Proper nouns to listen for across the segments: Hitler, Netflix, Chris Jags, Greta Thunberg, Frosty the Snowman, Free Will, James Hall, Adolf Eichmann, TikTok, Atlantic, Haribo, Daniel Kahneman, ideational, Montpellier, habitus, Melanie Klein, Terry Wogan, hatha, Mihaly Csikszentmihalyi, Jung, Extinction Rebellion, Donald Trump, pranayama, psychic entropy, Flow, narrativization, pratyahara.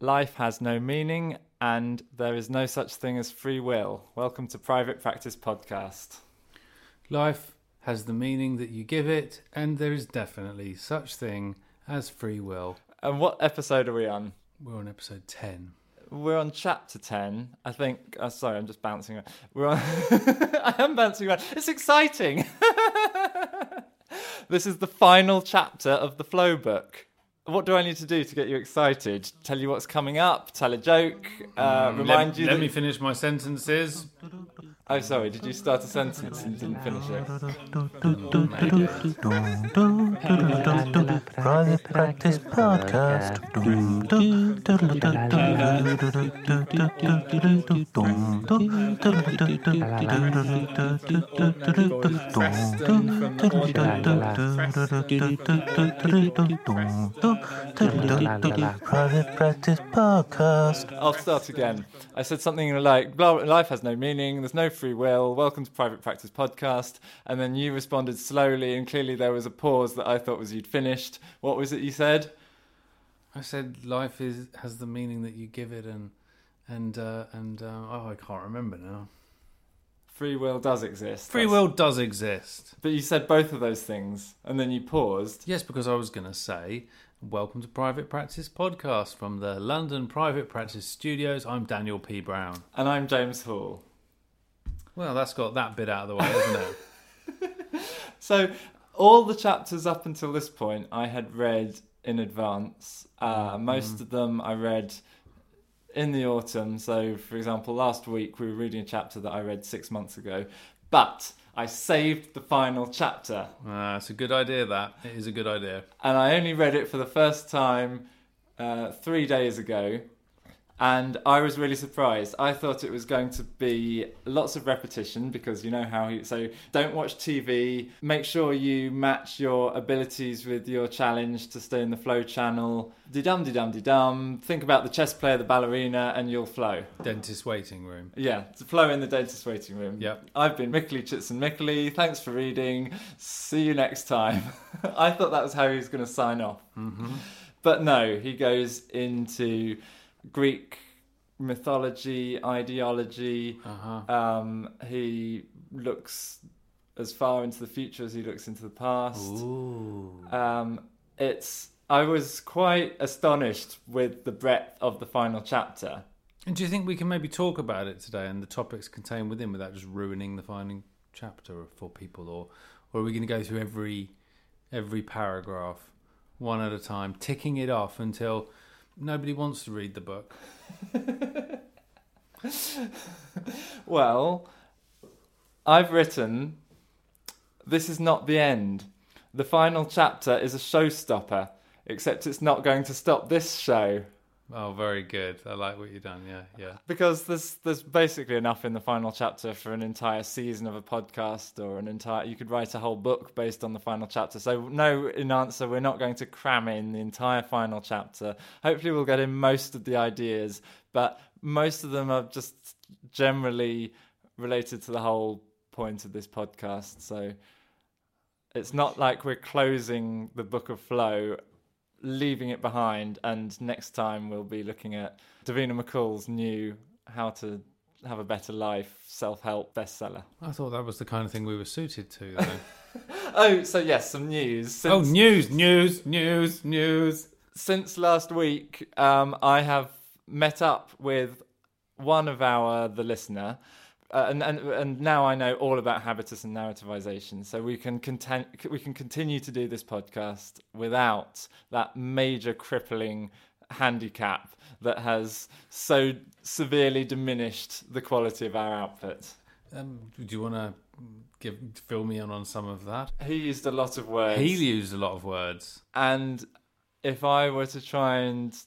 life has no meaning, and there is no such thing as free will. Welcome to Private Practice Podcast. Life has the meaning that you give it, and there is definitely such thing as free will. And what episode are we on? We're on episode 10. We're on chapter 10, I think. Oh, sorry, I'm just bouncing around. I am bouncing around. It's exciting. This is the final chapter of the Flow book. What do I need to do to get you excited? Tell you what's coming up, tell a joke, remind you... Let me finish my sentences. Oh, sorry, did you start a sentence and didn't finish it? Private Practice Podcast. Private Practice Podcast. I'll start again. I said something like, life has no meaning, there's no free will, welcome to Private Practice Podcast. And then you responded slowly, and clearly there was a pause that I thought was you'd finished. What was it you said? I said life has the meaning that you give it, and I can't remember now. Free will does exist. Free will does exist. But you said both of those things, and then you paused. Yes, because I was going to say... Welcome to Private Practice Podcast from the London Private Practice Studios. I'm Daniel P. Brown. And I'm James Hall. Well, that's got that bit out of the way, hasn't it? So, all the chapters up until this point I had read in advance. Most of them I read in the autumn. So, for example, last week we were reading a chapter that I read 6 months ago. But... I saved the final chapter. It's a good idea, that. It is a good idea. And I only read it for the first time 3 days ago, and I was really surprised. I thought it was going to be lots of repetition, because you know how... So don't watch TV. Make sure you match your abilities with your challenge to stay in the flow channel. De-dum-de-dum-de-dum. Think about the chess player, the ballerina, and you'll flow. Dentist waiting room. Yeah, to flow in the dentist waiting room. Yep. I've been Mihaly Csikszentmihalyi. Thanks for reading. See you next time. I thought that was how he was going to sign off. Mm-hmm. But no, he goes into Greek mythology, ideology. Uh-huh. He looks as far into the future as he looks into the past. Ooh. I was quite astonished with the breadth of the final chapter. And do you think we can maybe talk about it today and the topics contained within without just ruining the final chapter for people? Or are we going to go through every paragraph one at a time, ticking it off until nobody wants to read the book? Well, I've written, this is not the end. The final chapter is a showstopper. Except it's not going to stop this show. Oh, very good. I like what you've done, yeah. Because there's basically enough in the final chapter for an entire season of a podcast, or you could write a whole book based on the final chapter. So no, in answer, we're not going to cram in the entire final chapter. Hopefully we'll get in most of the ideas, but most of them are just generally related to the whole point of this podcast. So it's not like we're closing the Book of Flow, leaving it behind, and next time we'll be looking at Davina McCall's new How to Have a Better Life self-help bestseller. I thought that was the kind of thing we were suited to, though. Oh, so yes, some news. News. Since last week, I have met up with one of the listener, and now I know all about habitus and narrativization, so we can continue to do this podcast without that major crippling handicap that has so severely diminished the quality of our output. Do you want to fill me in on some of that? He used a lot of words, and if I were to try and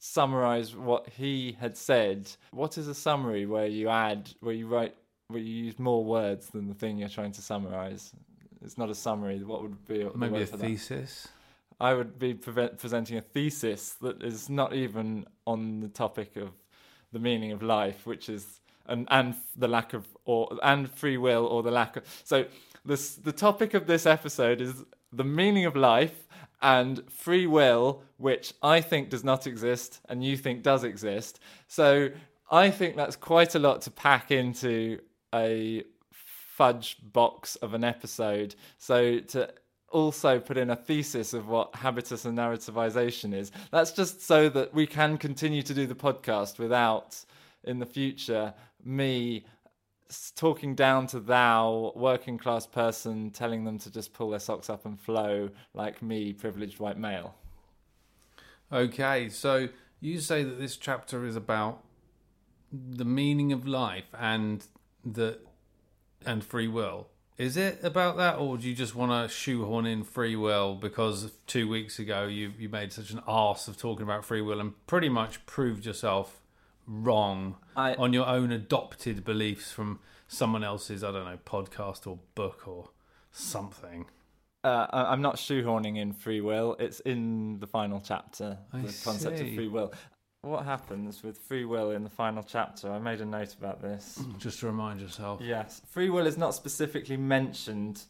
summarize what he had said. What is a summary where you use more words than the thing you're trying to summarize? It's not a summary. What would be maybe a thesis? That? I would be presenting a thesis that is not even on the topic of the meaning of life, which is and the lack of and free will, or the lack of. So the topic of this episode is the meaning of life and free will, which I think does not exist and you think does exist. So I think that's quite a lot to pack into a fudge box of an episode. So to also put in a thesis of what habitus and narrativization is, that's just so that we can continue to do the podcast without, in the future, me talking down to thou, working class person, telling them to just pull their socks up and flow like me, privileged white male. Okay, so you say that this chapter is about the meaning of life and free will. Is it about that, or do you just want to shoehorn in free will because 2 weeks ago you made such an arse of talking about free will and pretty much proved yourself wrong on your own adopted beliefs from someone else's, I don't know, podcast or book or something? I'm not shoehorning in free will. It's in the final chapter, concept of free will. What happens with free will in the final chapter? I made a note about this. Just to remind yourself. Yes. Free will is not specifically mentioned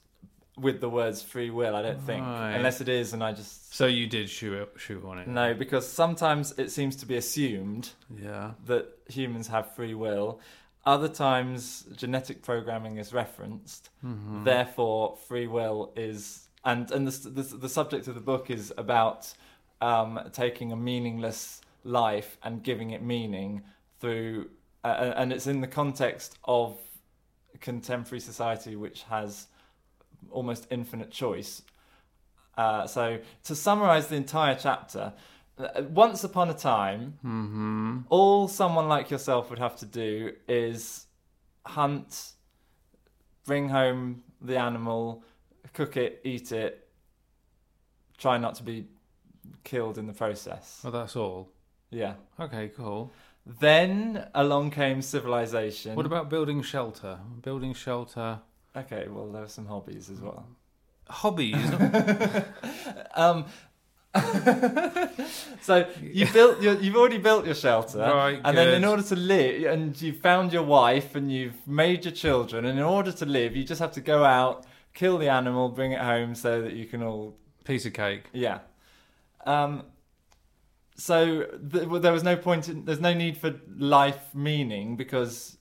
with the words free will, I don't think. Unless it is, and I just... So you did shoehorn it? No, because sometimes it seems to be assumed that humans have free will. Other times, genetic programming is referenced. Mm-hmm. Therefore, free will is... And the subject of the book is about taking a meaningless life and giving it meaning through... and it's in the context of contemporary society, which has almost infinite choice. So to summarize the entire chapter, once upon a time, mm-hmm. all someone like yourself would have to do is hunt, bring home the animal, cook it, eat it, try not to be killed in the process. Oh, that's all? Yeah. Okay, cool. Then along came civilization. What about building shelter? Okay, well, there were some hobbies as well. Hobbies? So you've already built your shelter, right, and then in order to live, and you've found your wife, and you've made your children, and in order to live, you just have to go out, kill the animal, bring it home, so that you can all... Piece of cake. Yeah. So there was no point in... There's no need for life meaning, because...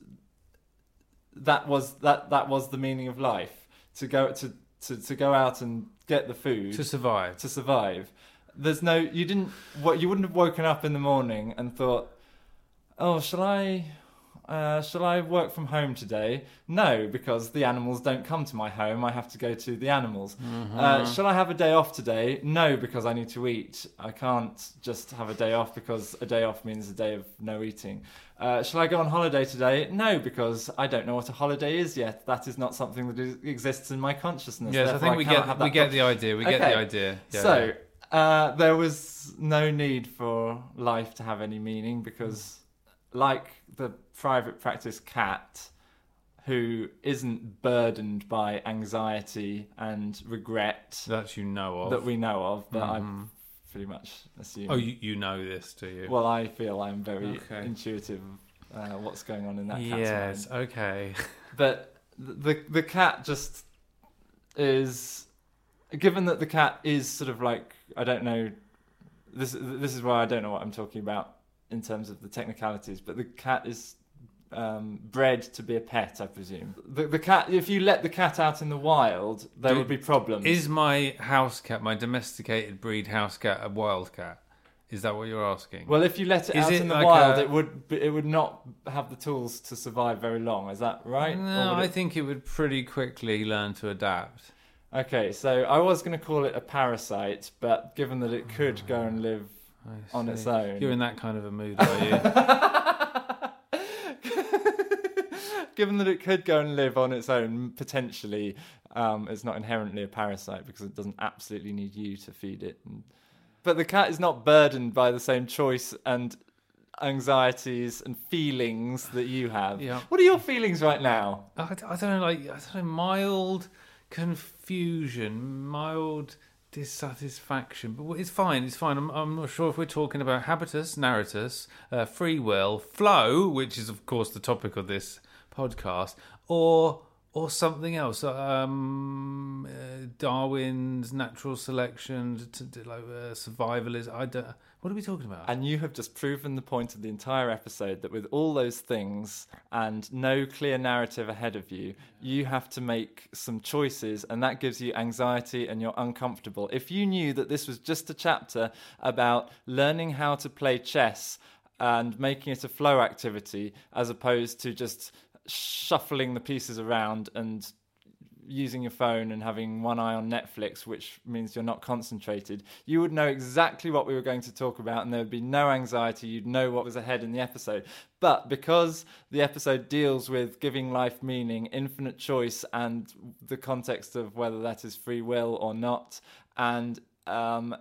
That was the meaning of life, to go out and get the food, to survive. You wouldn't have woken up in the morning and thought, oh, shall I work from home today? No, because the animals don't come to my home. I have to go to the animals. Mm-hmm. Shall I have a day off today? No, because I need to eat. I can't just have a day off, because a day off means a day of no eating. Shall I go on holiday today? No, because I don't know what a holiday is yet. That is not something that exists in my consciousness. Yes, therefore, I think we get the idea. Yeah, so there was no need for life to have any meaning, because... Like the private practice cat, who isn't burdened by anxiety and regret that we know of, that mm-hmm. I pretty much assume. Oh, you know this, do you? Well, I feel I'm very intuitive what's going on in that cat's mind. Okay. But the cat just is, given that the cat is sort of like, I don't know, this is why I don't know what I'm talking about in terms of the technicalities, but the cat is bred to be a pet, I presume. The cat, if you let the cat out in the wild, there would be problems. Is my house cat, my domesticated breed house cat, a wild cat? Is that what you're asking? Well, if you let it out in the wild, it would not have the tools to survive very long. Is that right? No, I think it would pretty quickly learn to adapt. Okay, so I was going to call it a parasite, but given that it could go and live on its own. You're in that kind of a mood, are you? Given that it could go and live on its own, potentially, it's not inherently a parasite, because it doesn't absolutely need you to feed it. But the cat is not burdened by the same choice and anxieties and feelings that you have. Yeah. What are your feelings right now? I don't know, mild confusion, mild... dissatisfaction, but it's fine. I'm not sure if we're talking about habitus, narratus, free will, flow, which is of course the topic of this podcast, or or something else. Darwin's natural selection, survivalism. What are we talking about? And you have just proven the point of the entire episode that with all those things and no clear narrative ahead of you, you have to make some choices, and that gives you anxiety and you're uncomfortable. If you knew that this was just a chapter about learning how to play chess and making it a flow activity as opposed to just shuffling the pieces around and using your phone and having one eye on Netflix, which means you're not concentrated, you would know exactly what we were going to talk about and there would be no anxiety. You'd know what was ahead in the episode. But because the episode deals with giving life meaning, infinite choice, and the context of whether that is free will or not, and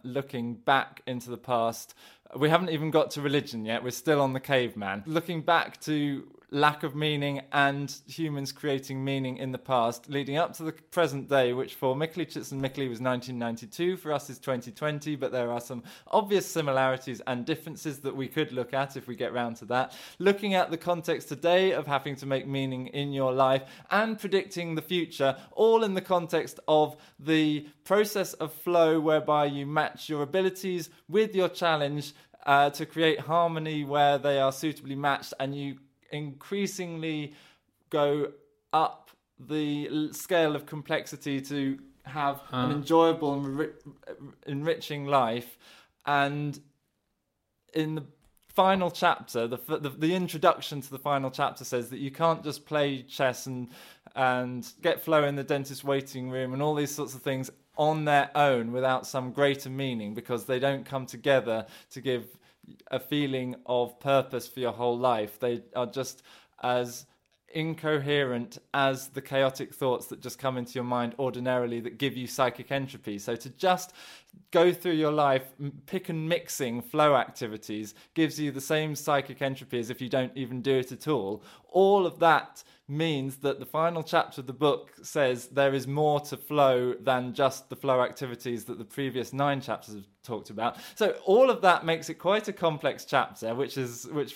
looking back into the past, we haven't even got to religion yet. We're still on the caveman. Looking back to lack of meaning and humans creating meaning in the past, leading up to the present day, which for Mihaly Csikszentmihalyi was 1992, for us is 2020, but there are some obvious similarities and differences that we could look at if we get round to that. Looking at the context today of having to make meaning in your life and predicting the future, all in the context of the process of flow whereby you match your abilities with your challenge to create harmony where they are suitably matched, and you increasingly go up the scale of complexity to have an enjoyable and enriching life. And in the final chapter, the introduction to the final chapter says that you can't just play chess and get flow in the dentist's waiting room and all these sorts of things on their own without some greater meaning, because they don't come together to give a feeling of purpose for your whole life. They are just as incoherent as the chaotic thoughts that just come into your mind ordinarily that give you psychic entropy. So to just go through your life pick and mixing flow activities gives you the same psychic entropy as if you don't even do it at all. All of that means that the final chapter of the book says there is more to flow than just the flow activities that the previous 9 chapters have talked about. So all of that makes it quite a complex chapter, which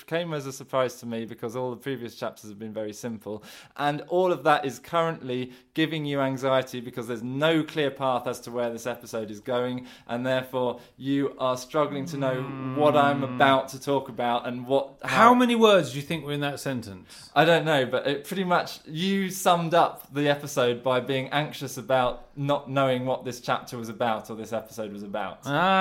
came as a surprise to me because all the previous chapters have been very simple. And all of that is currently giving you anxiety because there's no clear path as to where this episode is going, and therefore you are struggling to know what I'm about to talk about and what... How many words do you think were in that sentence? I don't know, but it pretty much you summed up the episode by being anxious about not knowing what this chapter was about or this episode was about. No.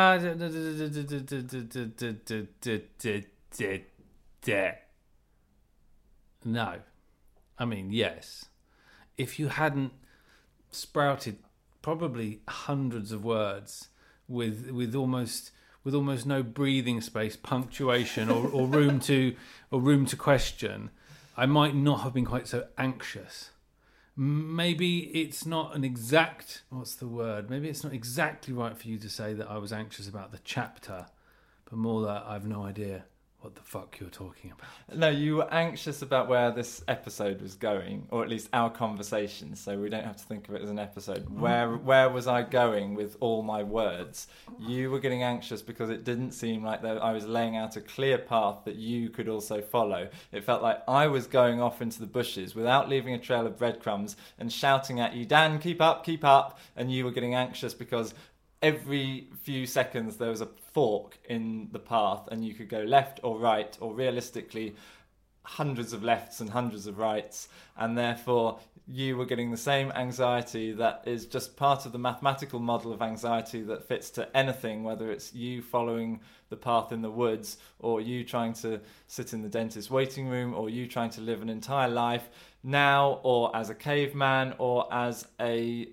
I mean, yes. If you hadn't sprouted probably hundreds of words with almost no breathing space, punctuation or room to question, I might not have been quite so anxious. Maybe it's not an exact... What's the word? Maybe it's not exactly right for you to say that I was anxious about the chapter, but more that I've no idea what the fuck you're talking about. No, you were anxious about where this episode was going, or at least our conversation, so we don't have to think of it as an episode. Where was I going with all my words? You were getting anxious because it didn't seem like that I was laying out a clear path that you could also follow. It felt like I was going off into the bushes without leaving a trail of breadcrumbs and shouting at you, Dan, keep up, and you were getting anxious because every few seconds there was a fork in the path and you could go left or right, or realistically hundreds of lefts and hundreds of rights, and therefore you were getting the same anxiety that is just part of the mathematical model of anxiety that fits to anything, whether it's you following the path in the woods or you trying to sit in the dentist's waiting room or you trying to live an entire life now or as a caveman or as a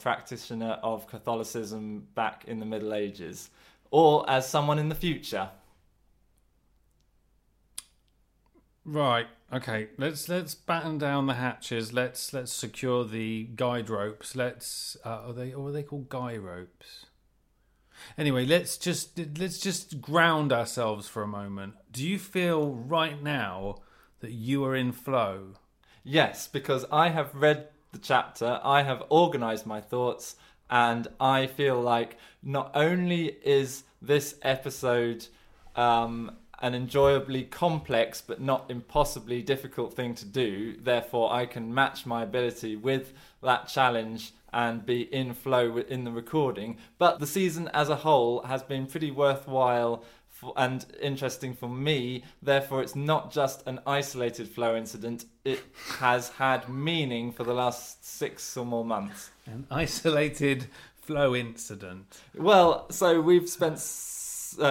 practitioner of Catholicism back in the Middle Ages, or as someone in the future. Right. Okay. Let's batten down the hatches. Let's secure the guide ropes. Are they called guy ropes? Anyway, let's just ground ourselves for a moment. Do you feel right now that you are in flow? Yes, because I have read the chapter, I have organised my thoughts, and I feel like not only is this episode an enjoyably complex but not impossibly difficult thing to do. Therefore, I can match my ability with that challenge and be in flow in the recording. But the season as a whole has been pretty worthwhile and interesting for me. Therefore, it's not just an isolated flow incident. It has had meaning for the last 6 or more months. An isolated flow incident. Well, so we've spent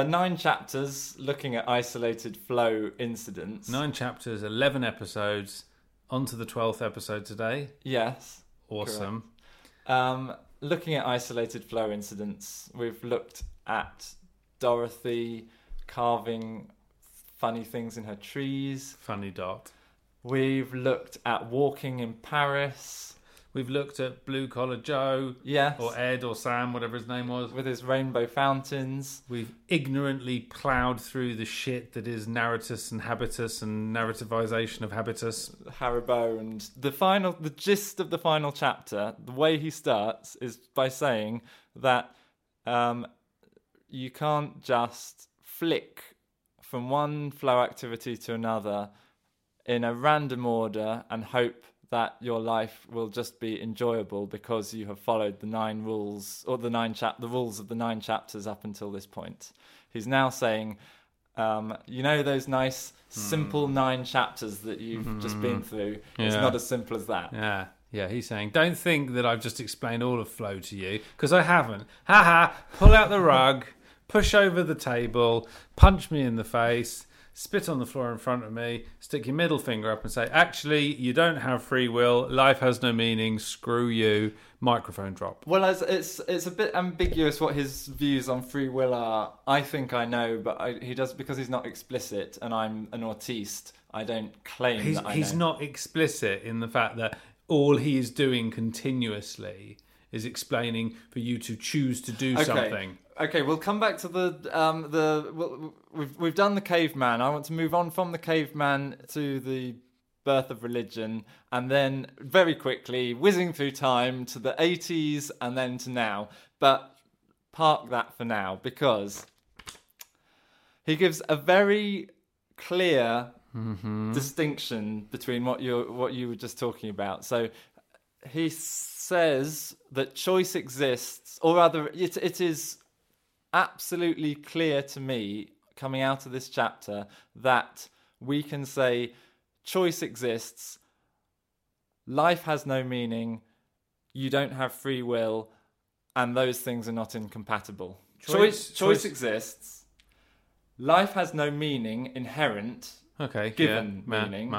9 chapters looking at isolated flow incidents. 9 chapters, 11 episodes, on to the 12th episode today. Yes. Awesome. Looking at isolated flow incidents, we've looked at Dorothy carving funny things in her trees. Funny dot. We've looked at walking in Paris. We've looked at Blue Collar Joe, yes, or Ed or Sam, whatever his name was. With his rainbow fountains. We've ignorantly ploughed through the shit that is narratus and habitus and narrativization of habitus. Haribo. And the gist of the final chapter, the way he starts, is by saying that you can't just flick from one flow activity to another in a random order and hope that your life will just be enjoyable because you have followed the 9 rules or the rules of the 9 chapters up until this point. He's now saying, those nice, simple 9 chapters that you've just been through. Yeah. It's not as simple as that. Yeah. Yeah, he's saying, don't think that I've just explained all of flow to you, because I haven't. Ha-ha, pull out the rug, push over the table, punch me in the face, spit on the floor in front of me, stick your middle finger up and say, actually, you don't have free will, life has no meaning, screw you, microphone drop. Well, it's a bit ambiguous what his views on free will are. I think I know, but he does, because he's not explicit, and I'm an autiste, I don't claim that I know. He's not explicit in the fact that all he is doing continuously is explaining for you to choose to do something. Okay, we'll come back to we've done the caveman. I want to move on from the caveman to the birth of religion, and then very quickly whizzing through time to the 80s and then to now. But park that for now, because he gives a very clear distinction between what you were just talking about. So he says that choice exists, or rather, it is absolutely clear to me coming out of this chapter that we can say choice exists, life has no meaning, you don't have free will, and those things are not incompatible. Choice exists, life has no meaning inherent. Okay. Given meaning.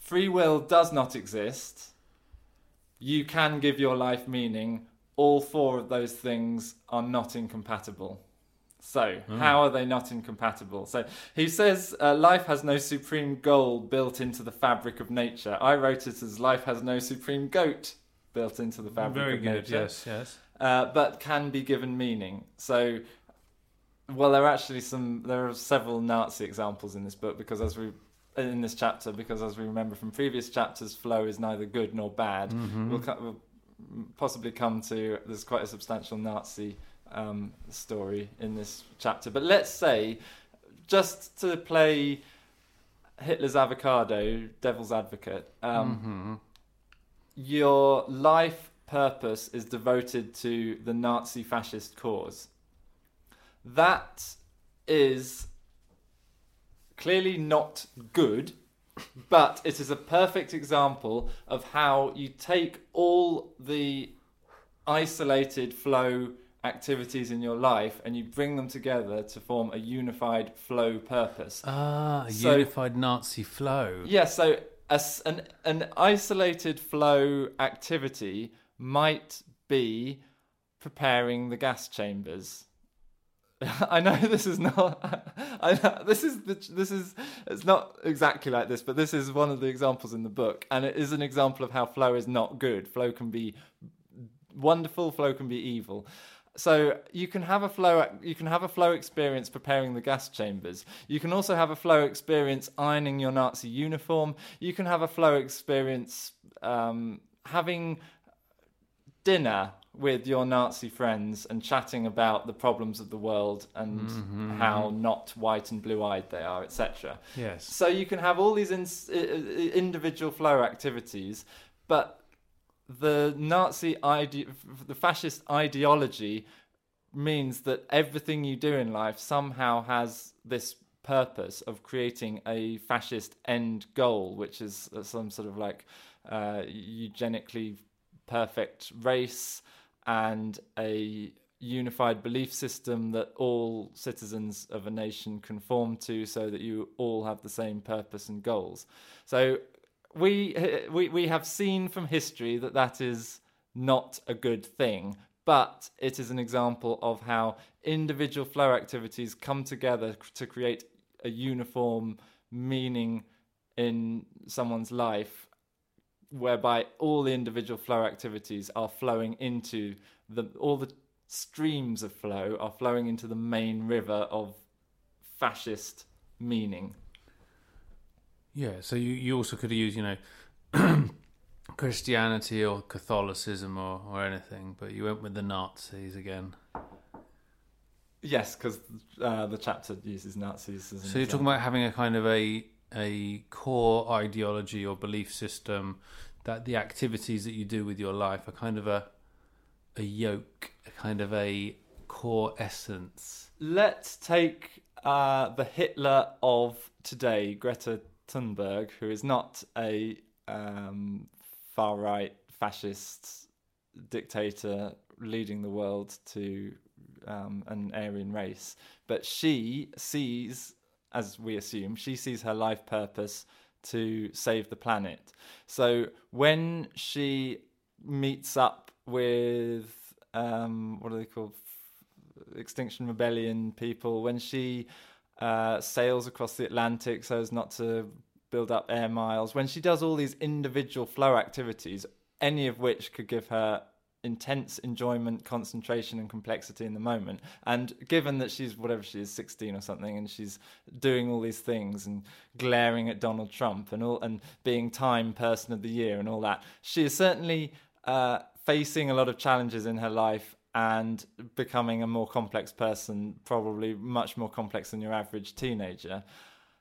Free will does not exist. You can give your life meaning. All 4 of those things are not incompatible. So, how are they not incompatible? So, he says life has no supreme goal built into the fabric of nature. I wrote it as life has no supreme goat built into the fabric of nature. Very good, yes. But can be given meaning. So... Well, there are several Nazi examples in this book, because as we remember from previous chapters, flow is neither good nor bad. Mm-hmm. We'll possibly come to, there's quite a substantial Nazi story in this chapter. But let's say, just to play Hitler's avocado, devil's advocate, your life purpose is devoted to the Nazi fascist cause. That is clearly not good, but it is a perfect example of how you take all the isolated flow activities in your life and you bring them together to form a unified flow purpose. Unified Nazi flow. Yeah, so an isolated flow activity might be preparing the gas chambers. I know this is not. It's not exactly like this, but this is one of the examples in the book, and it is an example of how flow is not good. Flow can be wonderful. Flow can be evil. So you can have a flow. You can have a flow experience preparing the gas chambers. You can also have a flow experience ironing your Nazi uniform. You can have a flow experience having dinner with your Nazi friends and chatting about the problems of the world and how not white and blue-eyed they are, etc. Yes. So you can have all these individual flow activities, but the the fascist ideology means that everything you do in life somehow has this purpose of creating a fascist end goal, which is some sort of like eugenically perfect race and a unified belief system that all citizens of a nation conform to, so that you all have the same purpose and goals. So we have seen from history that that is not a good thing, but it is an example of how individual flow activities come together to create a uniform meaning in someone's life, whereby all the individual flow activities are flowing into all the streams of flow are flowing into the main river of fascist meaning. Yeah, so you also could have used, Christianity or Catholicism or anything, but you went with the Nazis again. Yes, because the chapter uses Nazis as an example. You're talking about having a kind of a core ideology or belief system that the activities that you do with your life are kind of a yoke, a kind of a core essence. Let's take the Hitler of today, Greta Thunberg, who is not a far-right fascist dictator leading the world to an Aryan race, but she sees, as we assume, she sees her life purpose to save the planet. So when she meets up with, what are they called? Extinction Rebellion people, when she sails across the Atlantic so as not to build up air miles, when she does all these individual flow activities, any of which could give her intense enjoyment, concentration and complexity in the moment, and given that she's whatever she is, 16 or something, and she's doing all these things and glaring at Donald Trump and being Time Person of the Year and all that, she is certainly facing a lot of challenges in her life and becoming a more complex person, probably much more complex than your average teenager.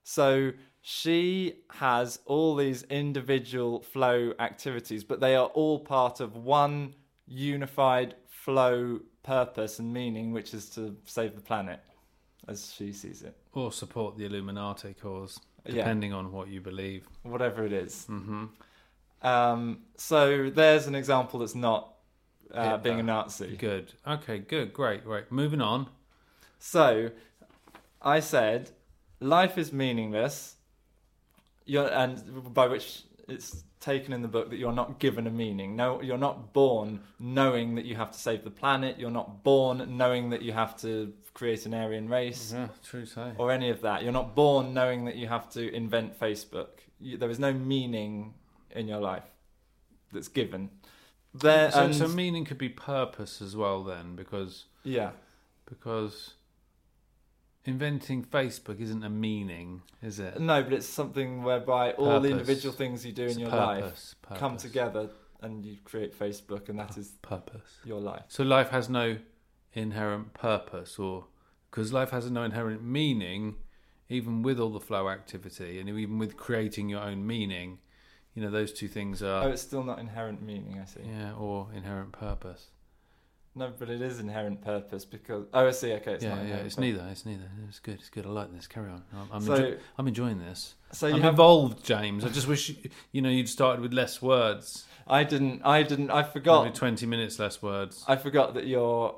So she has all these individual flow activities, but they are all part of one unified flow purpose and meaning, which is to save the planet, as she sees it, or support the Illuminati cause, depending on what you believe, whatever it is. So there's an example that's not being a Nazi. Good, moving on. So I said life is meaningless, and by which it's taken in the book that you're not given a meaning. No, you're not born knowing that you have to save the planet. You're not born knowing that you have to create an Aryan race. Yeah, true say. Or any of that. You're not born knowing that you have to invent Facebook. There is no meaning in your life that's given. So meaning could be purpose as well then, because inventing Facebook isn't a meaning, is it? No, but it's something whereby all the individual things you do in your life come together and you create Facebook, and that is purpose. Your life. So life has no inherent purpose, because life has no inherent meaning, even with all the flow activity and even with creating your own meaning. Those two things are... Oh, it's still not inherent meaning, I see. Yeah, or inherent purpose. No, but it is inherent purpose because... Oh, I see, okay, it's not inherent. It's neither. It's good, I like this, carry on. I'm enjoying this. So I'm evolved, James. I just wish, you'd started with less words. I forgot... Probably 20 minutes less words. I forgot that you're...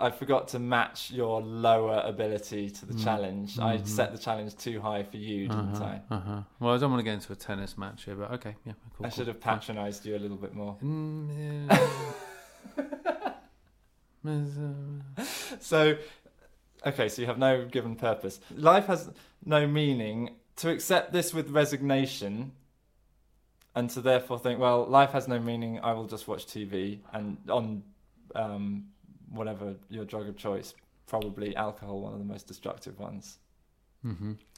I forgot to match your lower ability to the challenge. Mm-hmm. I set the challenge too high for you, didn't I? Well, I don't want to get into a tennis match here, but okay, yeah, cool. I should have patronised you a little bit more. So you have no given purpose. Life has no meaning. To accept this with resignation and to therefore think, well, life has no meaning, I will just watch TV and on whatever your drug of choice, probably alcohol, one of the most destructive ones.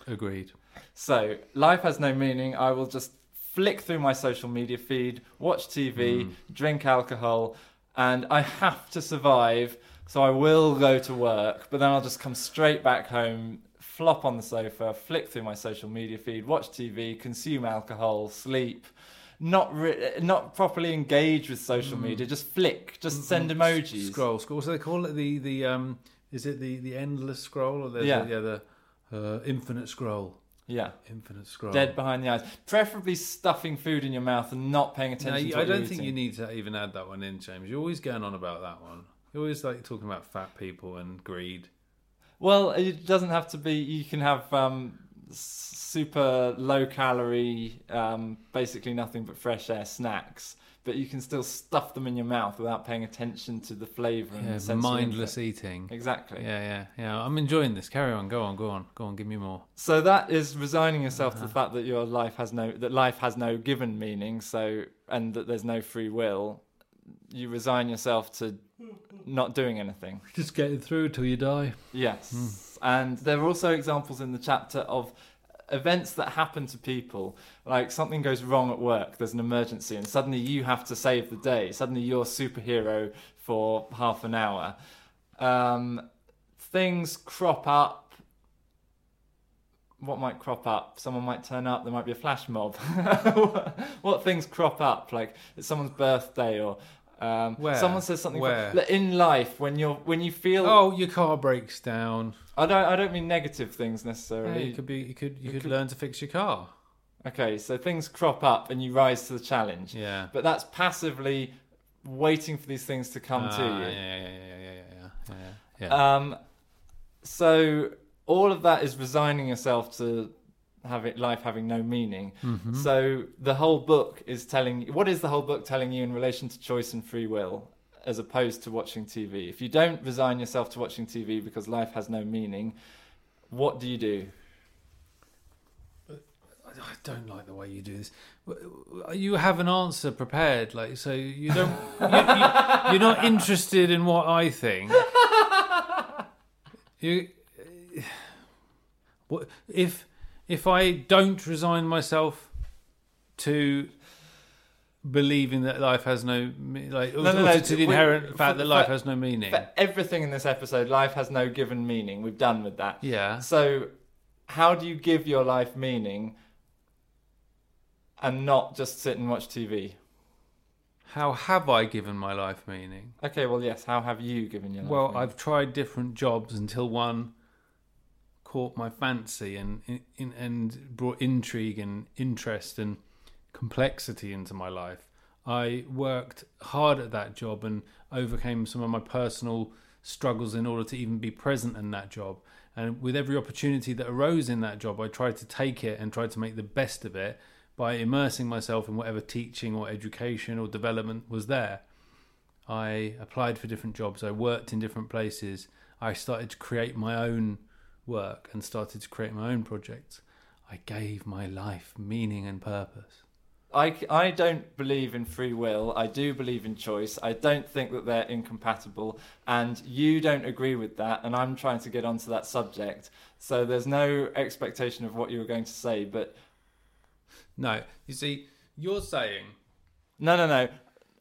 Agreed. So life has no meaning, I will just flick through my social media feed, watch TV, drink alcohol, and I have to survive, so I will go to work, but then I'll just come straight back home, flop on the sofa, flick through my social media feed, watch TV, consume alcohol, sleep, not properly engage with social media, just flick, just send emojis. Scroll. So they call it the is it the endless scroll, or the infinite scroll? Yeah. Infinite scroll. Dead behind the eyes. Preferably stuffing food in your mouth and not paying attention to what you're eating. I don't think you need to even add that one in, James. You're always going on about that one. You're always like talking about fat people and greed. Well, it doesn't have to be. You can have super low calorie, basically nothing but fresh air snacks, but you can still stuff them in your mouth without paying attention to the flavour and the sensory mindless eating. Exactly. Yeah. I'm enjoying this. Carry on. Go on. Give me more. So that is resigning yourself to the fact that life has no given meaning. So, and that there's no free will. You resign yourself to not doing anything. Just getting through till you die. Yes. And there are also examples in the chapter of events that happen to people, like something goes wrong at work, there's an emergency, and suddenly you have to save the day. Suddenly you're a superhero for half an hour. Things crop up. What might crop up? Someone might turn up, there might be a flash mob. What things crop up? Like it's someone's birthday, or someone says something. In life, when you feel your car breaks down. I don't mean negative things necessarily. Yeah, you could learn to fix your car. Okay, so things crop up and you rise to the challenge. Yeah. But that's passively waiting for these things to come to you. Yeah. So all of that is resigning yourself to life having no meaning. Mm-hmm. So the whole book is telling you in relation to choice and free will, as opposed to watching TV. If you don't resign yourself to watching TV because life has no meaning, what do you do? I don't like the way you do this. You have an answer prepared, like, so you don't. You're not interested in what I think. If I don't resign myself to believing that life has no to the inherent fact that life has no meaning. For everything in this episode, life has no given meaning. We've done with that. Yeah. So how do you give your life meaning and not just sit and watch TV? How have I given my life meaning? Okay, well, yes. How have you given your life meaning? Well, I've tried different jobs until one caught my fancy and brought intrigue and interest and complexity into my life. I worked hard at that job and overcame some of my personal struggles in order to even be present in that job. And with every opportunity that arose in that job, I tried to take it and tried to make the best of it by immersing myself in whatever teaching or education or development was there. I applied for different jobs. I worked in different places. I started to create my own work and started to create my own projects. I gave my life meaning and purpose. I don't believe in free will. I do believe in choice. I don't think that they're incompatible, and you don't agree with that, and I'm trying to get onto that subject. So there's no expectation of what you were going to say, but... No. You see, you're saying... No.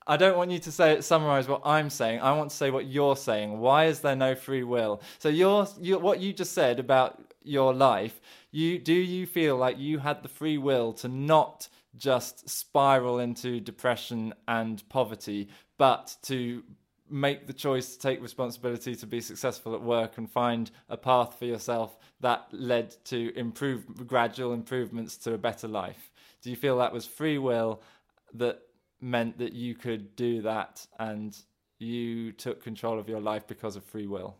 I don't want you to summarize what I'm saying. I want to say what you're saying. Why is there no free will? So what you just said about your life, do you feel like you had the free will to not just spiral into depression and poverty, but to make the choice to take responsibility to be successful at work and find a path for yourself that led to gradual improvements to a better life? Do you feel that was free will that meant that you could do that, and you took control of your life because of free will?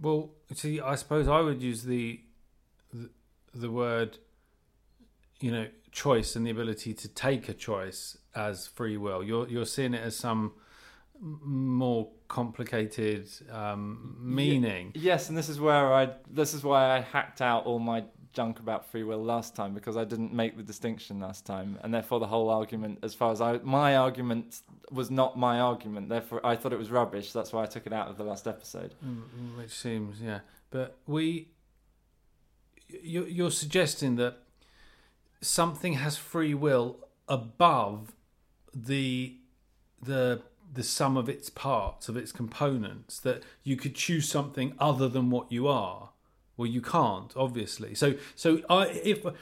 Well, see, I suppose I would use the word, choice and the ability to take a choice as free will. You're seeing it as some more complicated meaning. Yes, and this is why I hacked out all my junk about free will last time, because I didn't make the distinction last time, and therefore the whole argument, my argument was not my argument, therefore I thought it was rubbish. That's why I took it out of the last episode. Which seems, yeah. But you're suggesting that something has free will above the sum of its parts, of its components, that you could choose something other than what you are. Well, you can't, obviously. So if I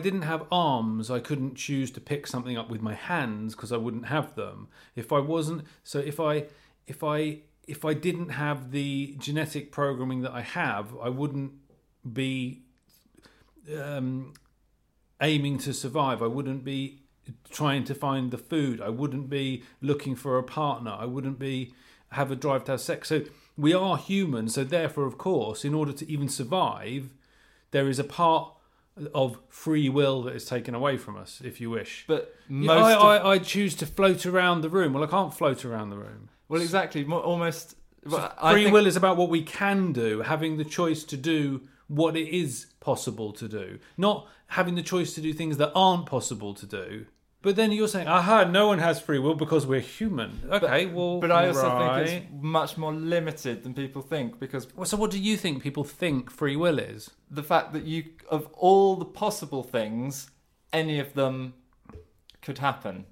didn't have arms, I couldn't choose to pick something up with my hands because I wouldn't have them. If I didn't have the genetic programming that I have, I wouldn't be aiming to survive. I wouldn't be trying to find the food. I wouldn't be looking for a partner. I wouldn't be have a drive to have sex. So we are human. So therefore, of course, in order to even survive, there is a part of free will that is taken away from us, if you wish. But most I choose to float around the room. Well, I can't float around the room. Well, exactly. Almost. Free will is about what we can do, having the choice to do what it is possible to do, not having the choice to do things that aren't possible to do. But then you're saying, aha, no one has free will because we're human. Okay, But I also think it's much more limited than people think because... Well, so what do you think people think free will is? The fact that you, of all the possible things, any of them could happen.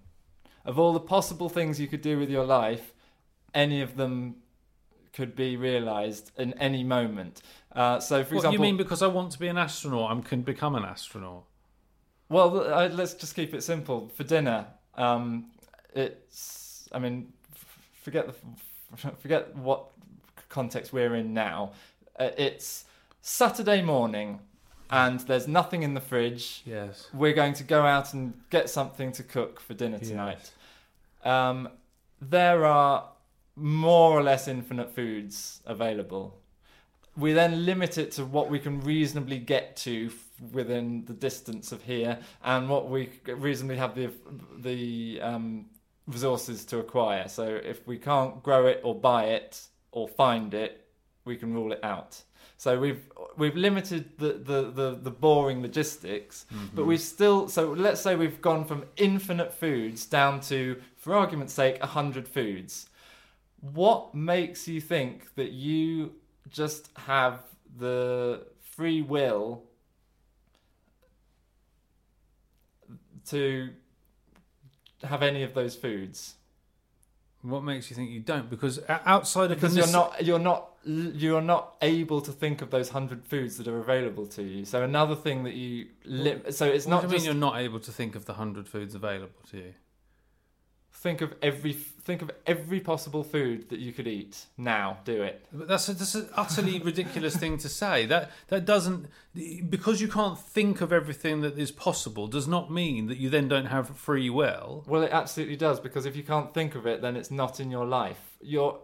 Of all the possible things you could do with your life, any of them could be realised in any moment. So, for example... What do you mean, because I want to be an astronaut, I can become an astronaut? Well, let's just keep it simple. For dinner, forget what context we're in now. It's Saturday morning and there's nothing in the fridge. Yes. We're going to go out and get something to cook for dinner tonight. Yes. There are more or less infinite foods available. We then limit it to what we can reasonably get to within the distance of here and what we reasonably have the resources to acquire. So if we can't grow it or buy it or find it, we can rule it out. So we've limited the boring logistics, mm-hmm. but we've still... So let's say we've gone from infinite foods down to, for argument's sake, 100 foods. What makes you think that you just have the free will to have any of those foods? What makes you think you don't? Because outside of you're not able to think of those 100 foods that are available to you. So another thing that you you're not able to think of the 100 foods available to you. Think of every possible food that you could eat now. Do it. But that's an utterly ridiculous thing to say. That doesn't, because you can't think of everything that is possible, does not mean that you then don't have free will. Well, it absolutely does, because if you can't think of it, then it's not in your life.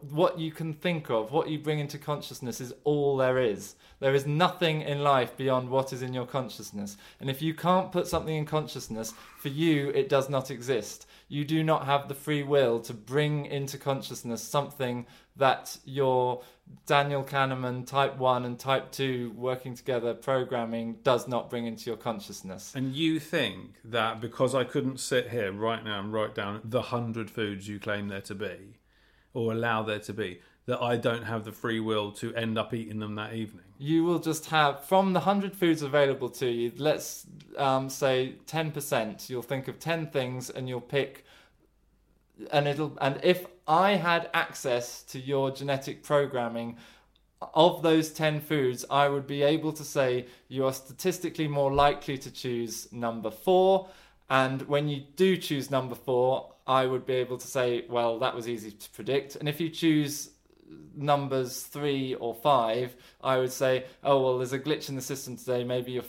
What you can think of, what you bring into consciousness, is all there is. There is nothing in life beyond what is in your consciousness. And if you can't put something in consciousness, for you, it does not exist. You do not have the free will to bring into consciousness something that your Daniel Kahneman type 1 and type 2 working together programming does not bring into your consciousness. And you think that because I couldn't sit here right now and write down the 100 foods you claim there to be, or allow there to be, that I don't have the free will to end up eating them that evening? You will just have, from the 100 foods available to you, let's say 10%, you'll think of 10 things and you'll pick, and if I had access to your genetic programming, of those 10 foods, I would be able to say you are statistically more likely to choose number 4, and when you do choose number 4, I would be able to say, well, that was easy to predict. And if you choose numbers 3 or 5, I would say, oh, well, there's a glitch in the system today. Maybe you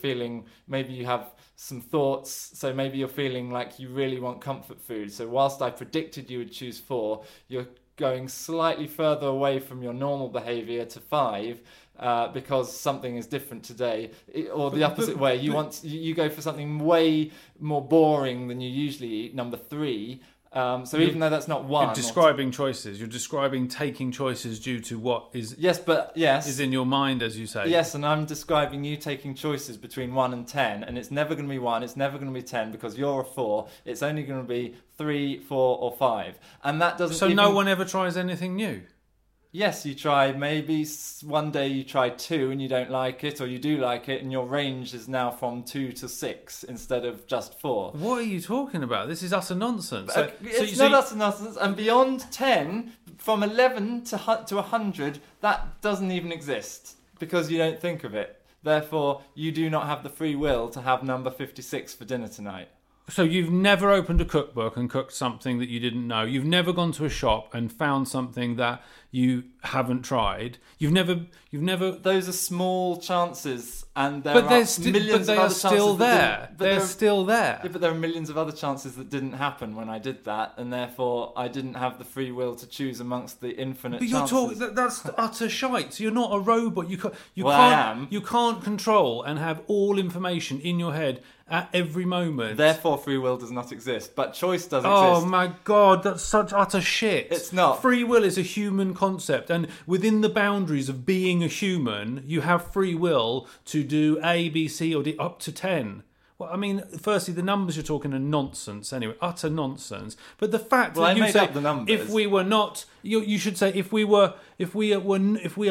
have some thoughts. So maybe you're feeling like you really want comfort food. So whilst I predicted you would choose 4, you're going slightly further away from your normal behavior to 5. Because something is different today, or the opposite way. You go for something way more boring than you usually eat, number 3. So even though that's not 1, you're describing choices. You're describing taking choices due to what is is in your mind, as you say. Yes, and I'm describing you taking choices between 1 and 10, and it's never going to be 1. It's never going to be 10 because you're a 4. It's only going to be 3, 4, or 5, and that doesn't. So no one ever tries anything new. Yes, you try. Maybe one day you try 2 and you don't like it, or you do like it, and your range is now from 2 to 6 instead of just 4. What are you talking about? This is utter nonsense. It's utter nonsense. And beyond 10, from 11 to 100, that doesn't even exist because you don't think of it. Therefore, you do not have the free will to have number 56 for dinner tonight. So you've never opened a cookbook and cooked something that you didn't know. You've never gone to a shop and found something that you haven't tried. You've never. Those are small chances, and there are millions of other chances. They're still there. Yeah, but there are millions of other chances that didn't happen when I did that, and therefore I didn't have the free will to choose amongst the infinite. But you're talking—that's utter shite. You're not a robot. You can't. You can't control and have all information in your head at every moment. Therefore, free will does not exist, but choice does exist. Oh my God, that's such utter shit. It's not. Free will is a human concept, and within the boundaries of being a human, you have free will to do A, B, C, or D up to 10. Well, I mean, firstly, the numbers you're talking are nonsense anyway, utter nonsense. But the fact that you say if we were not, you should say if we are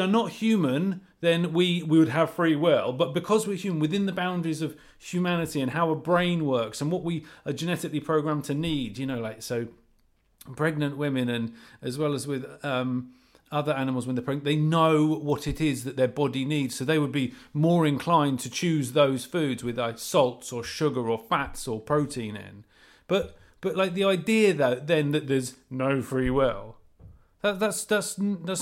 not human, then we would have free will. But because we're human, within the boundaries of humanity and how a brain works and what we are genetically programmed to need, you know, like so, pregnant women and as well as with other animals when they're pregnant, they know what it is that their body needs, so they would be more inclined to choose those foods with like salts or sugar or fats or protein in. But like the idea that there's no free will, that's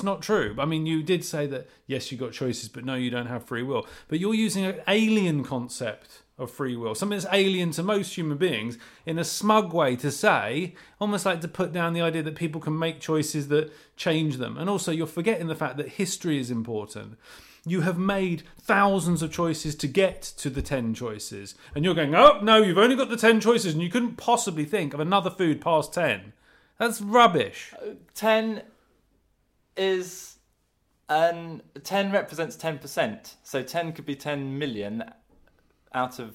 not true. I mean, you did say that yes, you got choices, but no, you don't have free will. But you're using an alien concept of free will, something that's alien to most human beings, in a smug way to say, almost like to put down the idea that people can make choices that change them. And also you're forgetting the fact that history is important. You have made thousands of choices to get to the 10 choices. And you're going, oh, no, you've only got the 10 choices and you couldn't possibly think of another food past 10. That's rubbish. 10 represents 10%. So 10 could be 10 million out of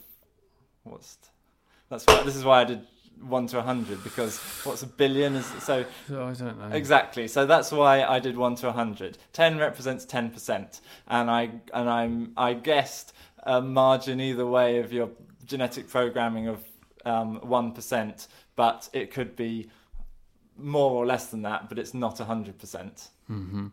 that's why this is why I did 1 to 100, because what's a billion is so I don't know exactly. So that's why I did 1 to 100. 10 represents 10%, and I guessed a margin either way of your genetic programming of 1%, but it could be more or less than that, but it's not 100%. Mm-hmm.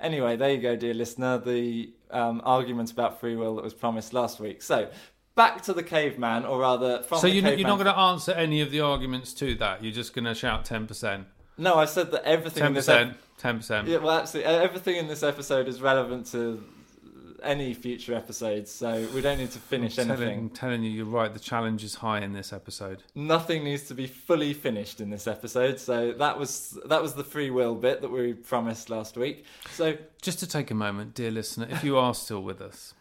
Anyway, there you go, dear listener, the argument about free will that was promised last week. So, back to the caveman, or rather, from the caveman. So you're not going to answer any of the arguments to that? You're just going to shout 10%? No, I said that everything in this episode... 10%. Yeah, well, absolutely. Everything in this episode is relevant to any future episodes, so we don't need to finish anything. I'm telling you, you're right, the challenge is high in this episode. Nothing needs to be fully finished in this episode, so that was the free will bit that we promised last week. So just to take a moment, dear listener, if you are still with us,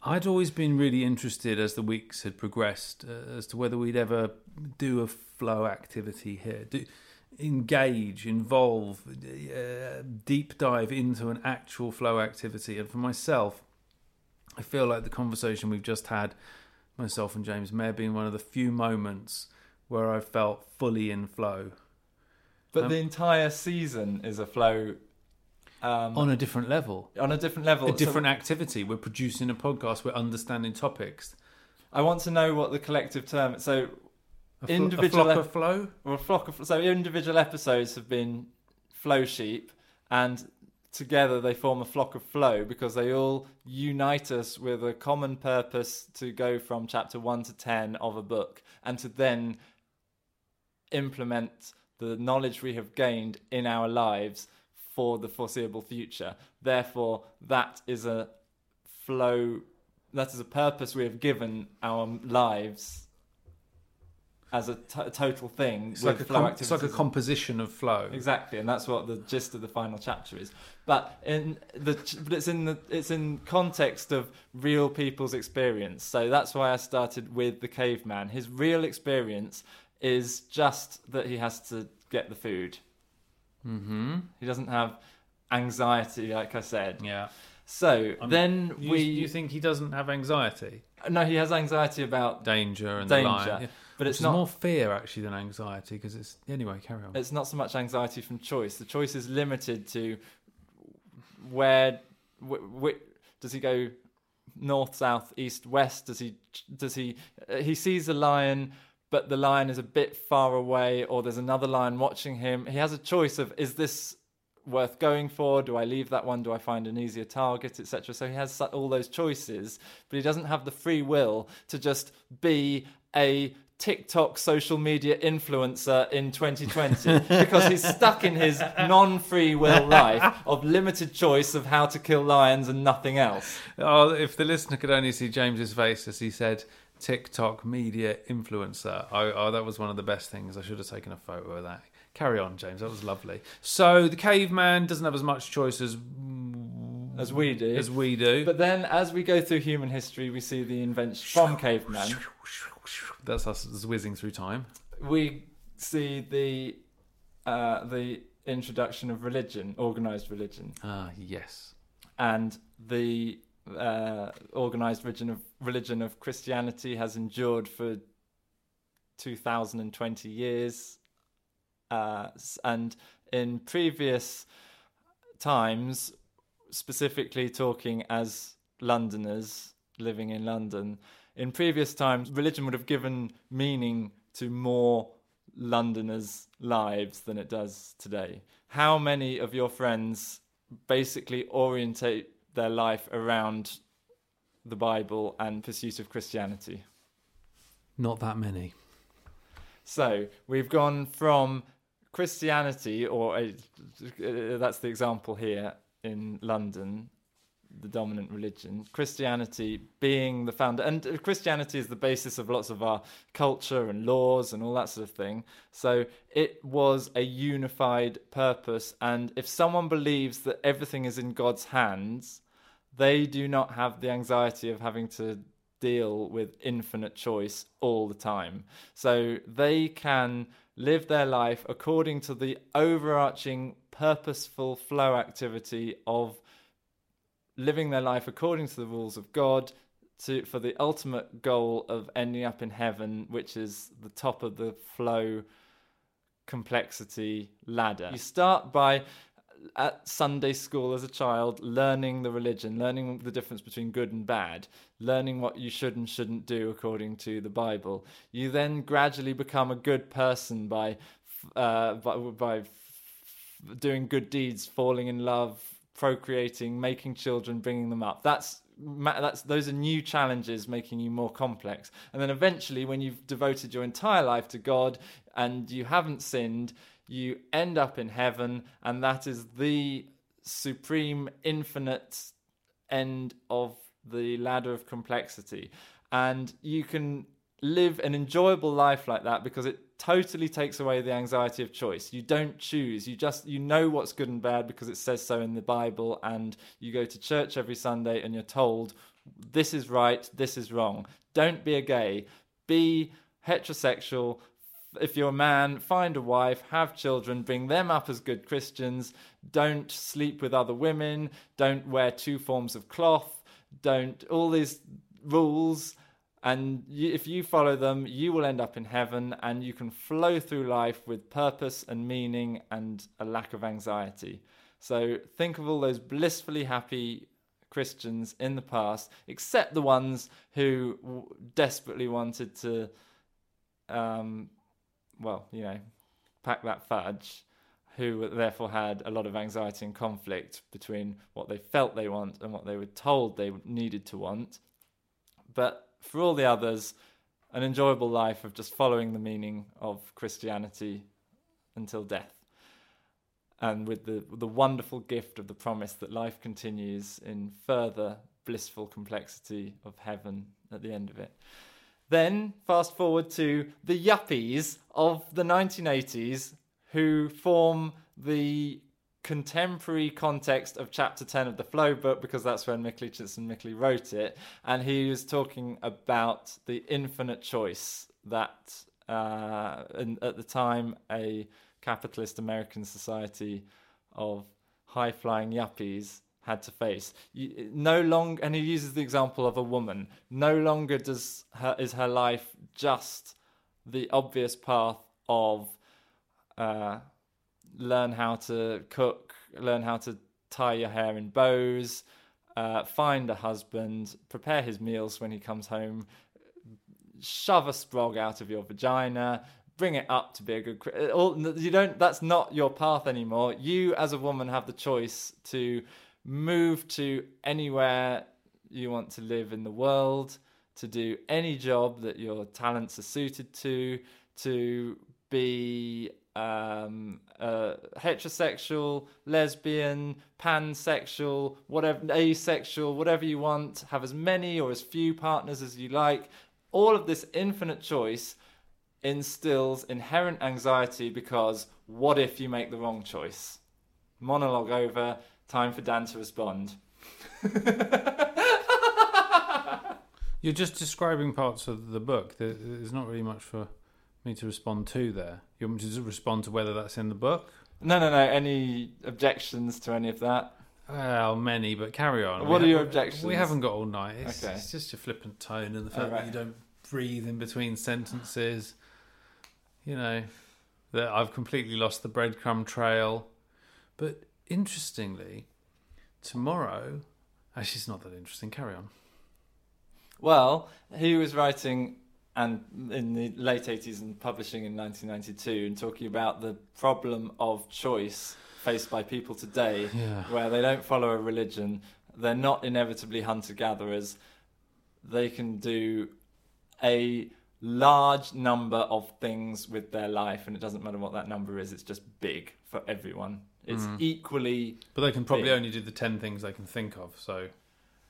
I'd always been really interested as the weeks had progressed as to whether we'd ever do a flow activity here, deep dive into an actual flow activity. And for myself, I feel like the conversation we've just had, myself and James, may have been one of the few moments where I felt fully in flow. But the entire season is a flow... on a different level. A different activity. We're producing a podcast. We're understanding topics. I want to know what the collective term... So... individual episodes have been flow sheep, and together they form a flock of flow because they all unite us with a common purpose to go from chapter 1 to 10 of a book and to then implement the knowledge we have gained in our lives for the foreseeable future. Therefore, that is a flow, that is a purpose we have given our lives as a total thing. It's like a flow activity. It's like a composition of flow. Exactly, and that's what the gist of the final chapter is. But it's in context of real people's experience. So that's why I started with the caveman. His real experience is just that he has to get the food. Mm-hmm. He doesn't have anxiety, like I said. Yeah. So you think he doesn't have anxiety? No, he has anxiety about danger. But it's not more fear actually than anxiety, because it's anyway. Carry on. It's not so much anxiety from choice. The choice is limited to where. Does he go north, south, east, west? Does he sees a lion, but the lion is a bit far away, or there's another lion watching him. He has a choice of, is this worth going for? Do I leave that one? Do I find an easier target, etc.? So he has all those choices, but he doesn't have the free will to just be a TikTok social media influencer in 2020 because he's stuck in his non-free will life of limited choice of how to kill lions and nothing else. Oh, if the listener could only see James's face as he said TikTok media influencer. Oh, that was one of the best things. I should have taken a photo of that. Carry on, James. That was lovely. So the caveman doesn't have as much choice as we do. But then as we go through human history, we see the invention from caveman. That's us whizzing through time. We see the introduction of religion, organised religion. Ah, yes. And the organised religion of Christianity has endured for 2,020 years. And in previous times, specifically talking as Londoners living in London, in previous times, religion would have given meaning to more Londoners' lives than it does today. How many of your friends basically orientate their life around the Bible and pursuit of Christianity? Not that many. So we've gone from Christianity, that's the example here in London, the dominant religion, Christianity being the founder, and Christianity is the basis of lots of our culture and laws and all that sort of thing. So it was a unified purpose, and if someone believes that everything is in God's hands, they do not have the anxiety of having to deal with infinite choice all the time. So they can live their life according to the overarching purposeful flow activity of living their life according to the rules of God for the ultimate goal of ending up in heaven, which is the top of the flow complexity ladder. You start by, at Sunday school as a child, learning the religion, learning the difference between good and bad, learning what you should and shouldn't do according to the Bible. You then gradually become a good person by doing good deeds, falling in love, procreating, making children, bringing them up. Those are new challenges, making you more complex. And then eventually, when you've devoted your entire life to God and you haven't sinned, you end up in heaven, and that is the supreme, infinite end of the ladder of complexity. And you can live an enjoyable life like that because it totally takes away the anxiety of choice. You don't choose. You know what's good and bad because it says so in the Bible, and you go to church every Sunday and you're told this is right, this is wrong. Don't be a gay. Be heterosexual. If you're a man, find a wife, have children, bring them up as good Christians. Don't sleep with other women. Don't wear two forms of cloth. Don't all these rules. And if you follow them, you will end up in heaven, and you can flow through life with purpose and meaning and a lack of anxiety. So think of all those blissfully happy Christians in the past, except the ones who desperately wanted to, pack that fudge, who therefore had a lot of anxiety and conflict between what they felt they want and what they were told they needed to want. But for all the others, an enjoyable life of just following the meaning of Christianity until death. And with the wonderful gift of the promise that life continues in further blissful complexity of heaven at the end of it. Then, fast forward to the yuppies of the 1980s, who form the contemporary context of chapter 10 of the Flow book, because that's when Mihaly Csikszentmihalyi wrote it, and he was talking about the infinite choice that at the time a capitalist American society of high-flying yuppies had to face. And he uses the example of a woman. No longer is her life just the obvious path of learn how to cook, learn how to tie your hair in bows, find a husband, prepare his meals when he comes home, shove a sprog out of your vagina, bring it up to be a good... That's not your path anymore. You, as a woman, have the choice to move to anywhere you want to live in the world, to do any job that your talents are suited to be heterosexual, lesbian, pansexual, whatever, asexual, whatever you want, have as many or as few partners as you like. All of this infinite choice instills inherent anxiety because what if you make the wrong choice? Monologue over. Time for Dan to respond. You're just describing parts of the book. There's not really much for me to respond to there. You want me to respond to whether that's in the book? No. Any objections to any of that? Well, many, but carry on. What are your objections? We haven't got all night. It's just your flippant tone and the fact that you don't breathe in between sentences. You know, that I've completely lost the breadcrumb trail. But interestingly, tomorrow... Actually, it's not that interesting. Carry on. Well, he was writing and in the late 80s and publishing in 1992 and talking about the problem of choice faced by people today, where they don't follow a religion, they're not inevitably hunter-gatherers, they can do a large number of things with their life, and it doesn't matter what that number is, it's just big for everyone. It's equally... But they can probably only do the 10 things they can think of, so...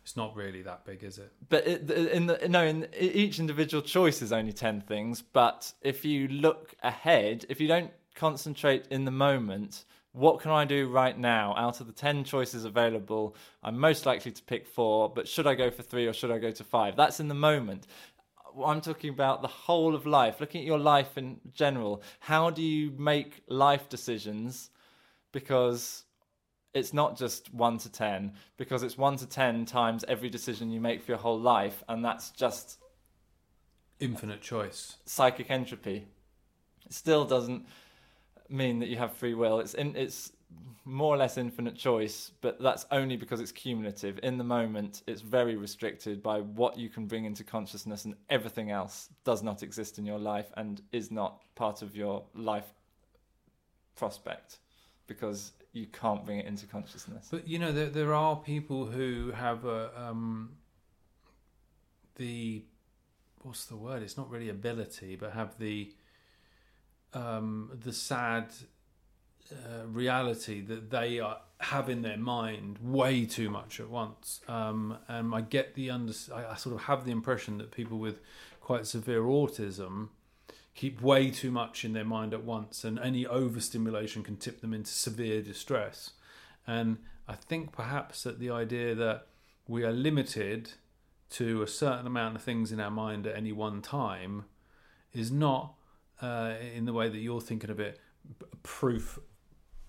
It's not really that big, is it? But in each individual choice is only 10 things. But if you look ahead, if you don't concentrate in the moment, what can I do right now? Out of the 10 choices available, I'm most likely to pick 4. But should I go for 3 or should I go to 5? That's in the moment. I'm talking about the whole of life. Looking at your life in general, how do you make life decisions? Because it's not just 1 to 10, because it's 1 to 10 times every decision you make for your whole life, and that's just infinite choice. Psychic entropy. It still doesn't mean that you have free will. It's more or less infinite choice, but that's only because it's cumulative. In the moment, it's very restricted by what you can bring into consciousness, and everything else does not exist in your life and is not part of your life prospect, because you can't bring it into consciousness. But, you know, there are people who have what's the word? It's not really ability, but have the sad reality that they have in their mind way too much at once. And I get I sort of have the impression that people with quite severe autism keep way too much in their mind at once, and any overstimulation can tip them into severe distress. And I think perhaps that the idea that we are limited to a certain amount of things in our mind at any one time is not, in the way that you're thinking of it, proof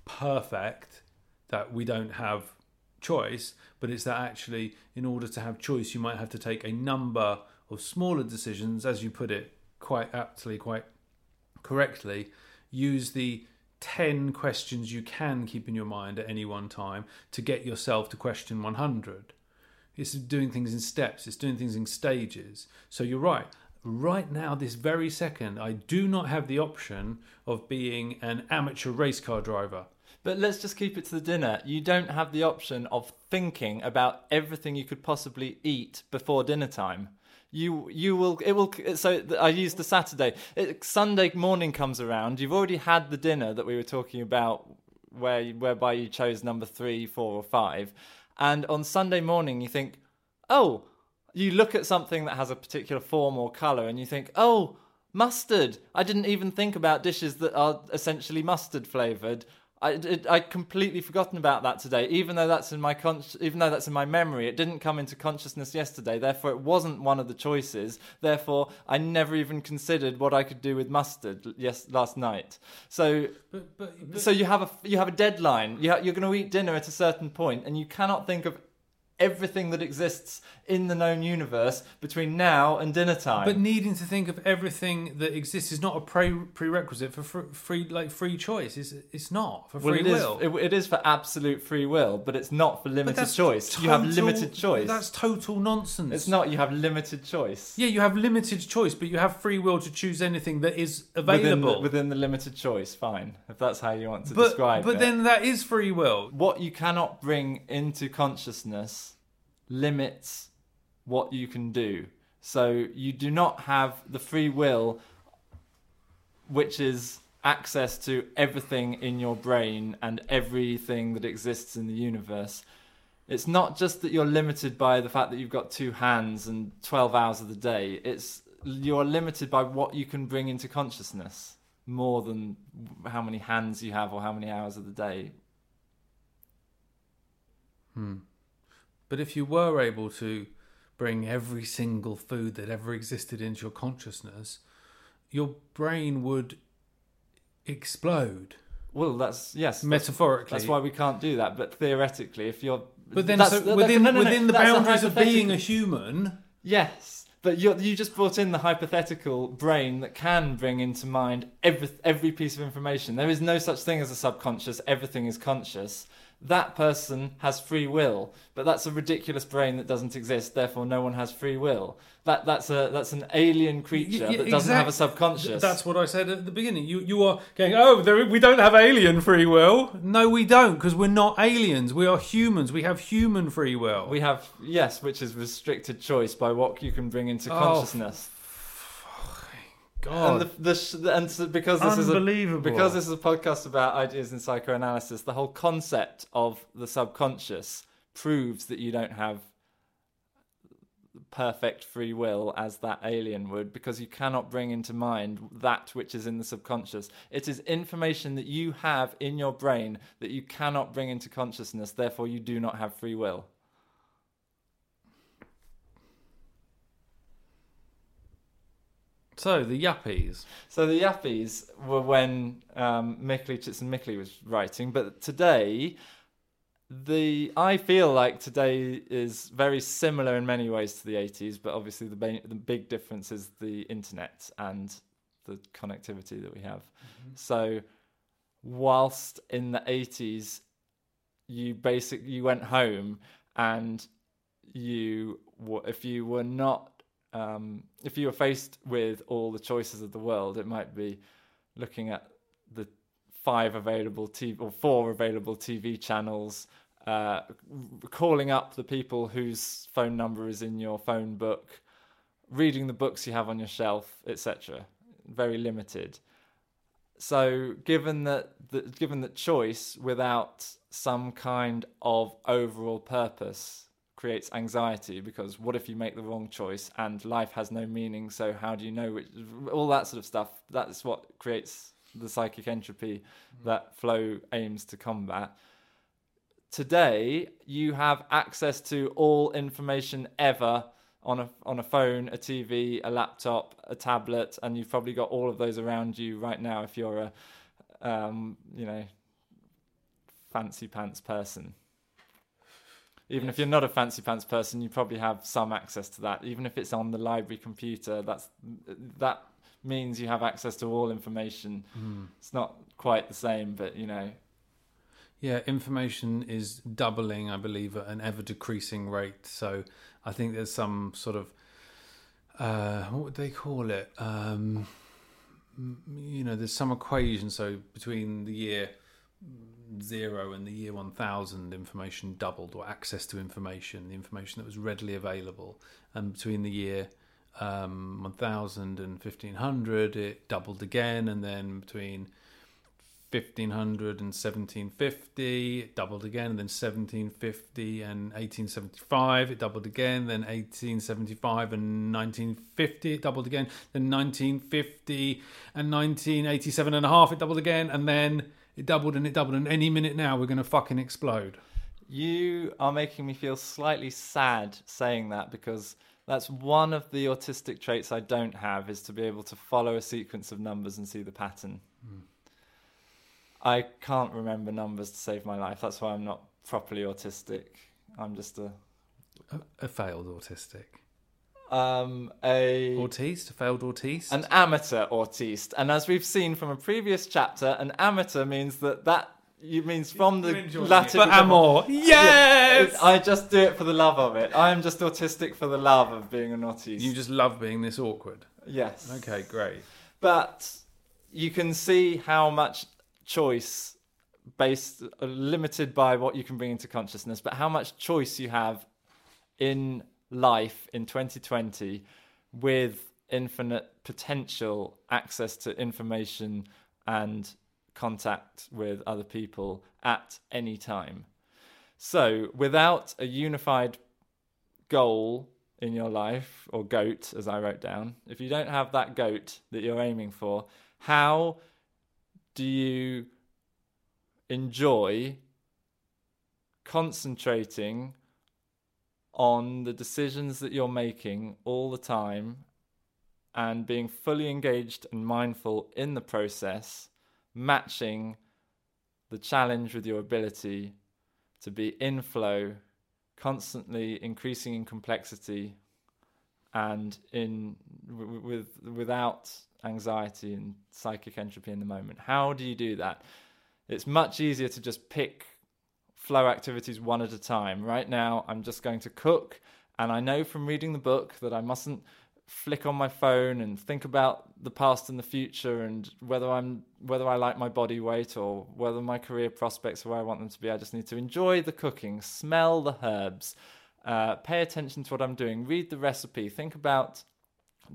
perfect that we don't have choice, but it's that actually in order to have choice you might have to take a number of smaller decisions, as you put it, quite aptly, quite correctly, use the 10 questions you can keep in your mind at any one time to get yourself to question 100. It's doing things in steps, it's doing things in stages. So you're right. Right now, this very second, I do not have the option of being an amateur race car driver. But let's just keep it to the dinner. You don't have the option of thinking about everything you could possibly eat before dinner time. You will. So I used the Saturday. Sunday morning comes around. You've already had the dinner that we were talking about, whereby you chose number 3, 4, or 5, and on Sunday morning you think, oh, you look at something that has a particular form or colour, and you think, oh, mustard. I didn't even think about dishes that are essentially mustard flavoured. I'd completely forgotten about that today, even though that's in my memory. It didn't come into consciousness yesterday, therefore it wasn't one of the choices. Therefore, I never even considered what I could do with mustard last night. So, so you have a deadline. You're going to eat dinner at a certain point, and you cannot think of everything that exists in the known universe between now and dinner time. But needing to think of everything that exists is not a prerequisite for free choice. It's not for free will. It is for absolute free will, but it's not for limited choice. You have limited choice. That's total nonsense. It's not. You have limited choice. Yeah, you have limited choice, but you have free will to choose anything that is available. Within the limited choice, fine. If that's how you want to describe it. But then that is free will. What you cannot bring into consciousness limits what you can do. So you do not have the free will, which is access to everything in your brain and everything that exists in the universe. It's not just that you're limited by the fact that you've got two hands and 12 hours of the day. You're limited by what you can bring into consciousness more than how many hands you have or how many hours of the day. But if you were able to bring every single food that ever existed into your consciousness, your brain would explode. Well, that's, yes. Metaphorically. That's why we can't do that. But theoretically, if you're... But then within the boundaries of being a human... Yes. But you just brought in the hypothetical brain that can bring into mind every piece of information. There is no such thing as a subconscious. Everything is conscious. That person has free will, but that's a ridiculous brain that doesn't exist. Therefore, no one has free will. That's an alien creature that doesn't have a subconscious. That's what I said at the beginning. You are going, we don't have alien free will. No, we don't, because we're not aliens. We are humans. We have human free will. We have, yes, which is restricted choice by what you can bring into consciousness. God. And because this is a podcast about ideas in psychoanalysis, the whole concept of the subconscious proves that you don't have perfect free will as that alien would, because you cannot bring into mind that which is in the subconscious. It is information that you have in your brain that you cannot bring into consciousness, therefore you do not have free will. So the yuppies were when Mihaly Csikszentmihalyi was writing, but today, I feel like today is very similar in many ways to the 80s, but obviously the big difference is the internet and the connectivity that we have. Mm-hmm. So whilst in the 80s, you went home and if you were not if you were faced with all the choices of the world, it might be looking at the 5 available TV or 4 available TV channels, calling up the people whose phone number is in your phone book, reading the books you have on your shelf, etc. Very limited. So given that choice without some kind of overall purpose creates anxiety, because what if you make the wrong choice and life has no meaning, so how do you know all that sort of stuff. That's what creates the psychic entropy that Flow aims to combat. Today, you have access to all information ever on a phone, a TV, a laptop, a tablet, and you've probably got all of those around you right now if you're a fancy pants person. Even if you're not a fancy pants person, you probably have some access to that. Even if it's on the library computer, that means you have access to all information. Mm. It's not quite the same, but Yeah, information is doubling, I believe, at an ever-decreasing rate. So I think there's some sort of, what would they call it? There's some equation. So between the year 0 and the year 1000, information doubled, or access to information, the information that was readily available, and between the year 1000 and 1500 it doubled again, and then between 1500 and 1750 it doubled again, and then 1750 and 1875 it doubled again, then 1875 and 1950 it doubled again, then 1950 and 1987 and a half it doubled again, and then it doubled, and any minute now we're going to fucking explode. You are making me feel slightly sad saying that, because that's one of the autistic traits I don't have, is to be able to follow a sequence of numbers and see the pattern. Mm. I can't remember numbers to save my life. That's why I'm not properly autistic. I'm just a A failed autistic. A failed autiste. An amateur autiste. And as we've seen from a previous chapter, an amateur means that means from the Latin. But amor. Yes! I just do it for the love of it. I am just autistic for the love of being an autiste. You just love being this awkward. Yes. Okay, great. But you can see how much choice, limited by what you can bring into consciousness, but how much choice you have in life in 2020 with infinite potential access to information and contact with other people at any time. So without a unified goal in your life, or goat, as I wrote down, if you don't have that goat that you're aiming for, how do you enjoy concentrating on the decisions that you're making all the time and being fully engaged and mindful in the process, matching the challenge with your ability to be in flow, constantly increasing in complexity and without anxiety and psychic entropy in the moment? How do you do that? It's much easier to just pick flow activities one at a time. Right now, I'm just going to cook, and I know from reading the book that I mustn't flick on my phone and think about the past and the future and whether I like my body weight or whether my career prospects are where I want them to be. I just need to enjoy the cooking, smell the herbs, pay attention to what I'm doing, read the recipe, think about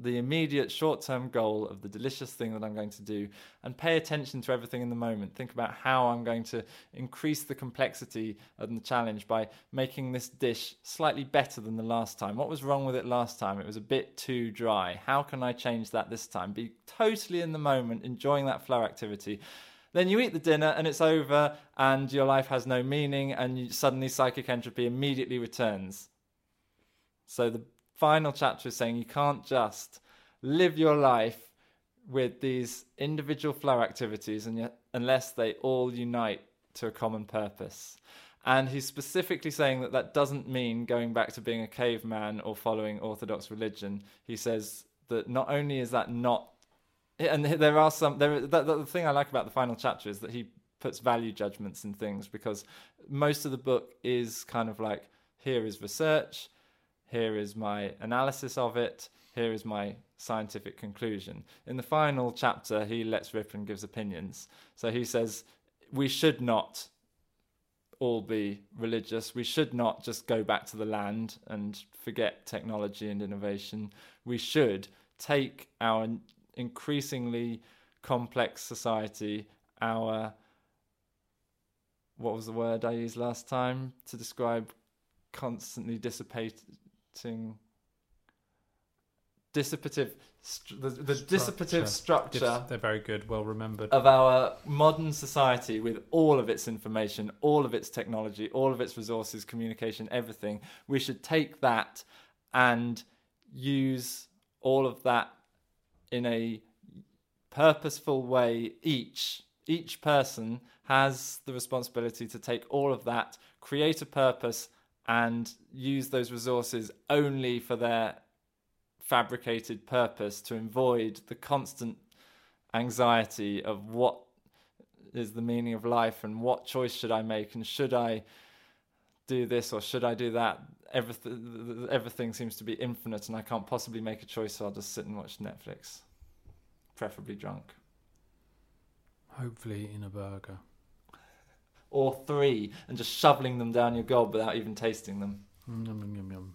the immediate short-term goal of the delicious thing that I'm going to do, and pay attention to everything in the moment. Think about how I'm going to increase the complexity and the challenge by making this dish slightly better than the last time. What was wrong with it last time? It was a bit too dry. How can I change that this time? Be totally in the moment, enjoying that flow activity. Then you eat the dinner and it's over and your life has no meaning, and suddenly psychic entropy immediately returns. So the final chapter is saying you can't just live your life with these individual flow activities and yet, unless they all unite to a common purpose. And he's specifically saying that doesn't mean going back to being a caveman or following Orthodox religion. He says that not only is that not... And the thing I like about the final chapter is that he puts value judgments in things, because most of the book is kind of like, here is research, here is my analysis of it, here is my scientific conclusion. In the final chapter, he lets rip and gives opinions. So he says, we should not all be religious. We should not just go back to the land and forget technology and innovation. We should take our increasingly complex society, our... What was the word I used last time to describe constantly dissipated... dissipative structure. They're very good, well remembered. Of our modern society, with all of its information, all of its technology, all of its resources, communication, everything. We should take that and use all of that in a purposeful way. Each person has the responsibility to take all of that, create a purpose, and use those resources only for their fabricated purpose, to avoid the constant anxiety of what is the meaning of life and what choice should I make and should I do this or should I do that. Everything seems to be infinite and I can't possibly make a choice, so I'll just sit and watch Netflix, preferably drunk. Hopefully in a burger. Or three, and just shoveling them down your gob without even tasting them. Yum, yum, yum,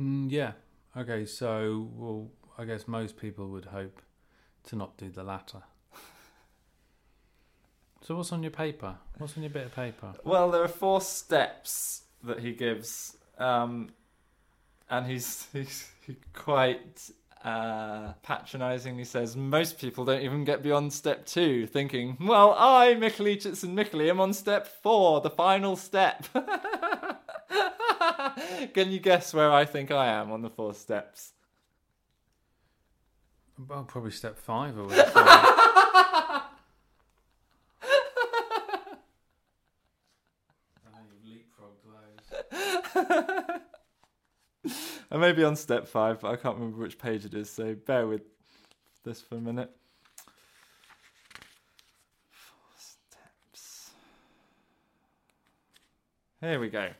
yum. Yeah. Okay, so well, I guess most people would hope to not do the latter. So what's on your paper? What's on your bit of paper? Well, there are 4 steps that he gives, and he quite... patronisingly says most people don't even get beyond step 2, thinking, well, I, Mihaly Csikszentmihalyi, am on step 4, the final step. Can you guess where I think I am on the 4 steps? Well, probably step 5 or whatever. I think you've leaked I may be on step 5, but I can't remember which page it is, so bear with this for a minute. 4 steps. Here we go.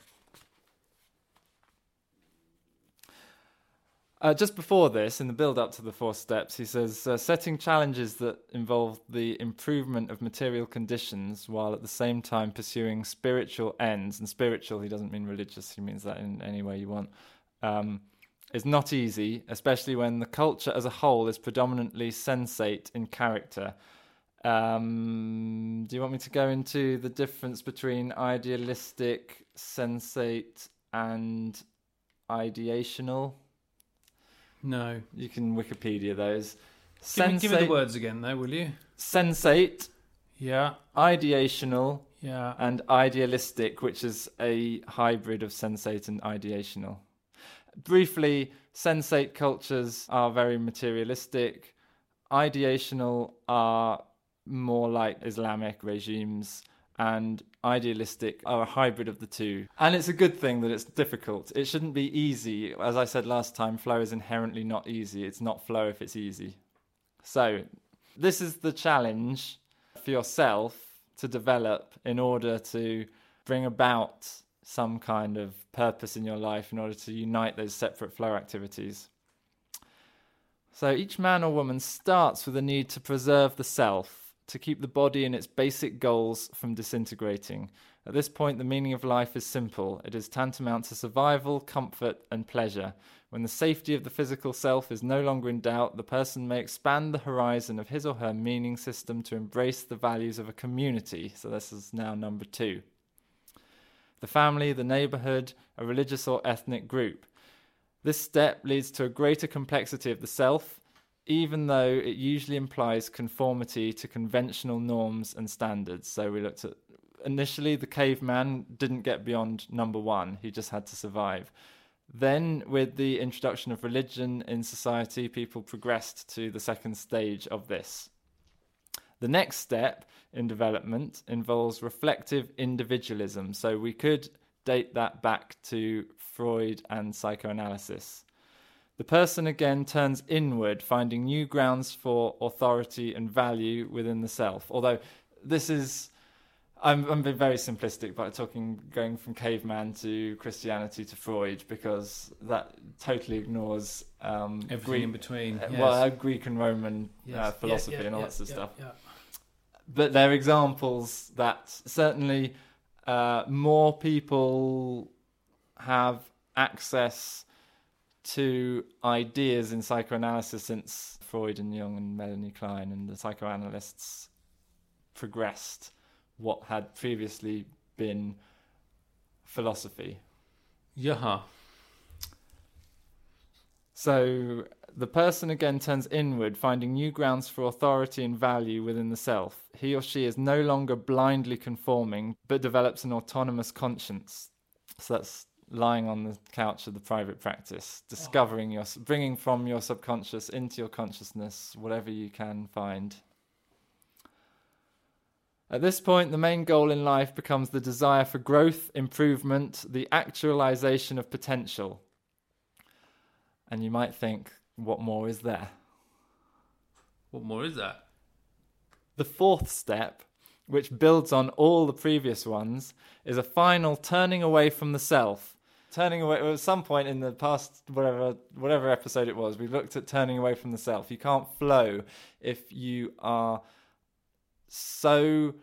Just before this, in the build-up to the 4 steps, he says, setting challenges that involve the improvement of material conditions while at the same time pursuing spiritual ends. And spiritual, he doesn't mean religious, he means that in any way you want, is not easy, especially when the culture as a whole is predominantly sensate in character. Do you want me to go into the difference between idealistic, sensate, and ideational? No. You can Wikipedia those. Give me the words again, though, will you? Sensate. Yeah. Ideational. Yeah. And idealistic, which is a hybrid of sensate and ideational. Briefly, sensate cultures are very materialistic. Ideational are more like Islamic regimes, and idealistic are a hybrid of the two. And it's a good thing that it's difficult. It shouldn't be easy. As I said last time, flow is inherently not easy. It's not flow if it's easy. So this is the challenge for yourself to develop in order to bring about some kind of purpose in your life, in order to unite those separate flow activities. So each man or woman starts with a need to preserve the self, to keep the body and its basic goals from disintegrating. At this point, the meaning of life is simple. It is tantamount to survival, comfort, and pleasure. When the safety of the physical self is no longer in doubt, the person may expand the horizon of his or her meaning system to embrace the values of a community. So this is now number 2. The family, the neighbourhood, a religious or ethnic group. This step leads to a greater complexity of the self, even though it usually implies conformity to conventional norms and standards. So we looked at, initially, the caveman didn't get beyond number 1. He just had to survive. Then, with the introduction of religion in society, people progressed to the 2nd stage of this. The next step in development involves reflective individualism. So we could date that back to Freud and psychoanalysis. The person again turns inward, finding new grounds for authority and value within the self. Although this is, I'm being very simplistic by going from caveman to Christianity to Freud, because that totally ignores everything in between. Yes. Well, Greek and Roman philosophy and all that sort of stuff. Yeah. But they're examples that certainly more people have access to ideas in psychoanalysis since Freud and Jung and Melanie Klein and the psychoanalysts progressed what had previously been philosophy. Yaha. So the person again turns inward, finding new grounds for authority and value within the self. He or she is no longer blindly conforming, but develops an autonomous conscience. So that's lying on the couch of the private practice, discovering bringing from your subconscious into your consciousness whatever you can find. At this point, the main goal in life becomes the desire for growth, improvement, the actualization of potential. And you might think, what more is there? What more is that? The 4th step, which builds on all the previous ones, is a final turning away from the self. Turning away, at some point in the past, whatever episode it was, we looked at turning away from the self. You can't flow if you are so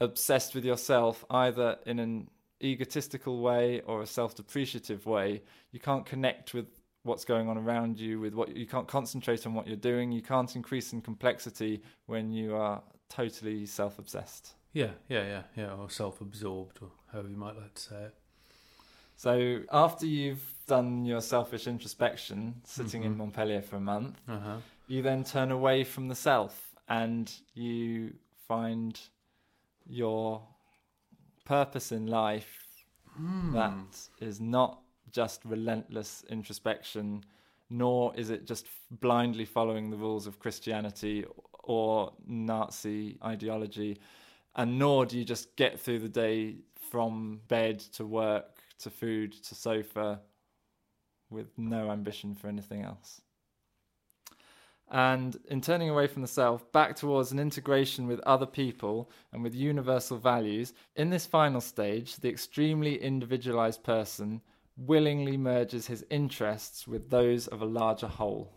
obsessed with yourself, either in an egotistical way or a self-depreciative way. You can't connect with what's going on around you, you can't concentrate on what you're doing. You can't increase in complexity when you are totally self-obsessed. Yeah, or self-absorbed, or however you might like to say it. So after you've done your selfish introspection, sitting in Montpellier for a month, you then turn away from the self and you find your purpose in life that is not just relentless introspection, nor is it just blindly following the rules of Christianity or Nazi ideology, and nor do you just get through the day from bed to work to food to sofa. with no ambition for anything else. And in turning away from the self, back towards an integration with other people and with universal values, in this final stage, the extremely individualized person willingly merges his interests with those of a larger whole.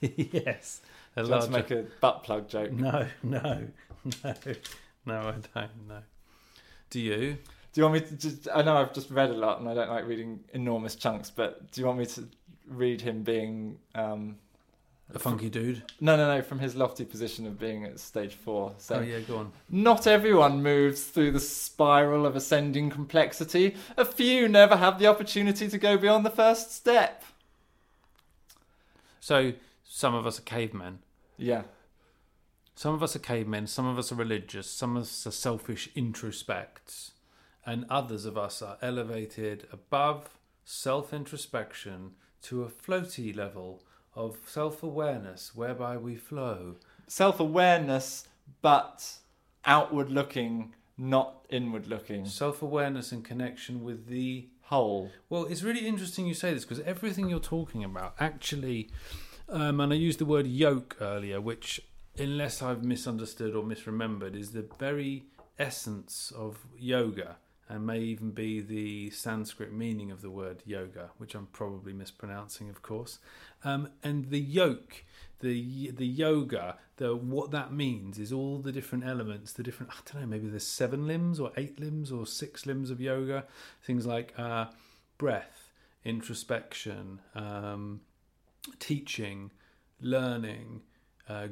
Yes. Do you want to make a butt plug joke? No, I don't know. Do you? Do you want me to just... I know I've just read a lot and I don't like reading enormous chunks, but do you want me to read him being... a funky dude? No, from his lofty position of being at stage 4. So, oh yeah, go on. Not everyone moves through the spiral of ascending complexity. A few never have the opportunity to go beyond the first step. So... some of us are cavemen. Yeah. Some of us are cavemen. Some of us are religious. Some of us are selfish introspects. And others of us are elevated above self-introspection to a floaty level of self-awareness whereby we flow. Self-awareness, but outward-looking, not inward-looking. Self-awareness in connection with the whole. Well, it's really interesting you say this because everything you're talking about actually... and I used the word yoke earlier, which, unless I've misunderstood or misremembered, is the very essence of yoga and may even be the Sanskrit meaning of the word yoga, which I'm probably mispronouncing, of course. And the yoke, the yoga, what that means is all the different elements, the different, I don't know, maybe there's 7 limbs or 8 limbs or 6 limbs of yoga. Things like breath, introspection, teaching, learning,